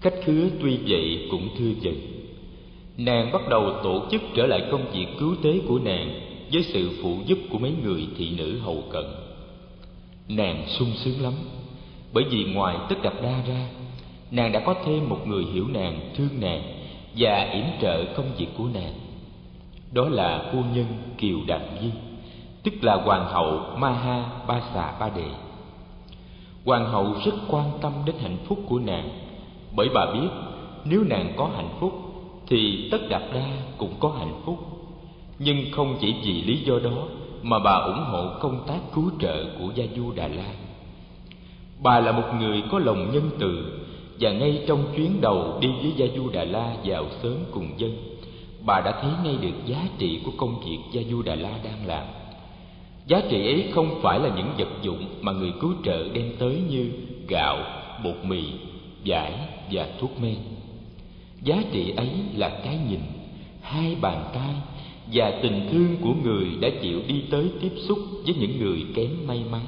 Khách khứa tuy vậy cũng thưa dần. Nàng bắt đầu tổ chức trở lại công việc cứu tế của nàng với sự phụ giúp của mấy người thị nữ hầu cận. Nàng sung sướng lắm, bởi vì ngoài Tất Đạt Đa ra, nàng đã có thêm một người hiểu nàng, thương nàng và yểm trợ công việc của nàng. Đó là phu nhân Kiều Đàm Di, tức là hoàng hậu Maha Ba Xà Ba Đề. Hoàng hậu rất quan tâm đến hạnh phúc của nàng, bởi bà biết nếu nàng có hạnh phúc thì Tất Đạt Đa cũng có hạnh phúc. Nhưng không chỉ vì lý do đó mà bà ủng hộ công tác cứu trợ của Gia Du Đà La. Bà là một người có lòng nhân từ, và ngay trong chuyến đầu đi với Gia Du Đà La vào sớm cùng dân, bà đã thấy ngay được giá trị của công việc Gia Du Đà La đang làm. Giá trị ấy không phải là những vật dụng mà người cứu trợ đem tới như gạo, bột mì, vải và thuốc men. Giá trị ấy là cái nhìn, hai bàn tay và tình thương của người đã chịu đi tới tiếp xúc với những người kém may mắn.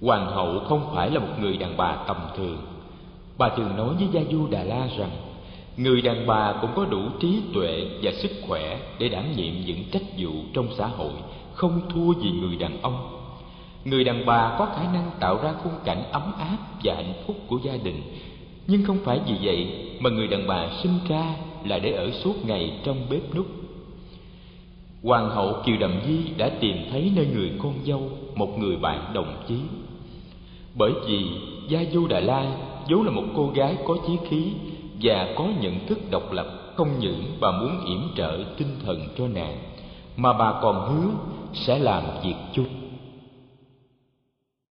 Hoàng hậu không phải là một người đàn bà tầm thường. Bà thường nói với Gia Du Đà La rằng người đàn bà cũng có đủ trí tuệ và sức khỏe để đảm nhiệm những trách vụ trong xã hội, không thua gì người đàn ông. Người đàn bà có khả năng tạo ra khung cảnh ấm áp và hạnh phúc của gia đình, nhưng không phải vì vậy mà người đàn bà sinh ra là để ở suốt ngày trong bếp núc. Hoàng hậu Kiều Đàm Di đã tìm thấy nơi người con dâu một người bạn đồng chí. Bởi vì Gia Du Đà La vốn là một cô gái có chí khí và có nhận thức độc lập, không những bà muốn yểm trợ tinh thần cho nàng, mà bà còn hứa sẽ làm việc chung.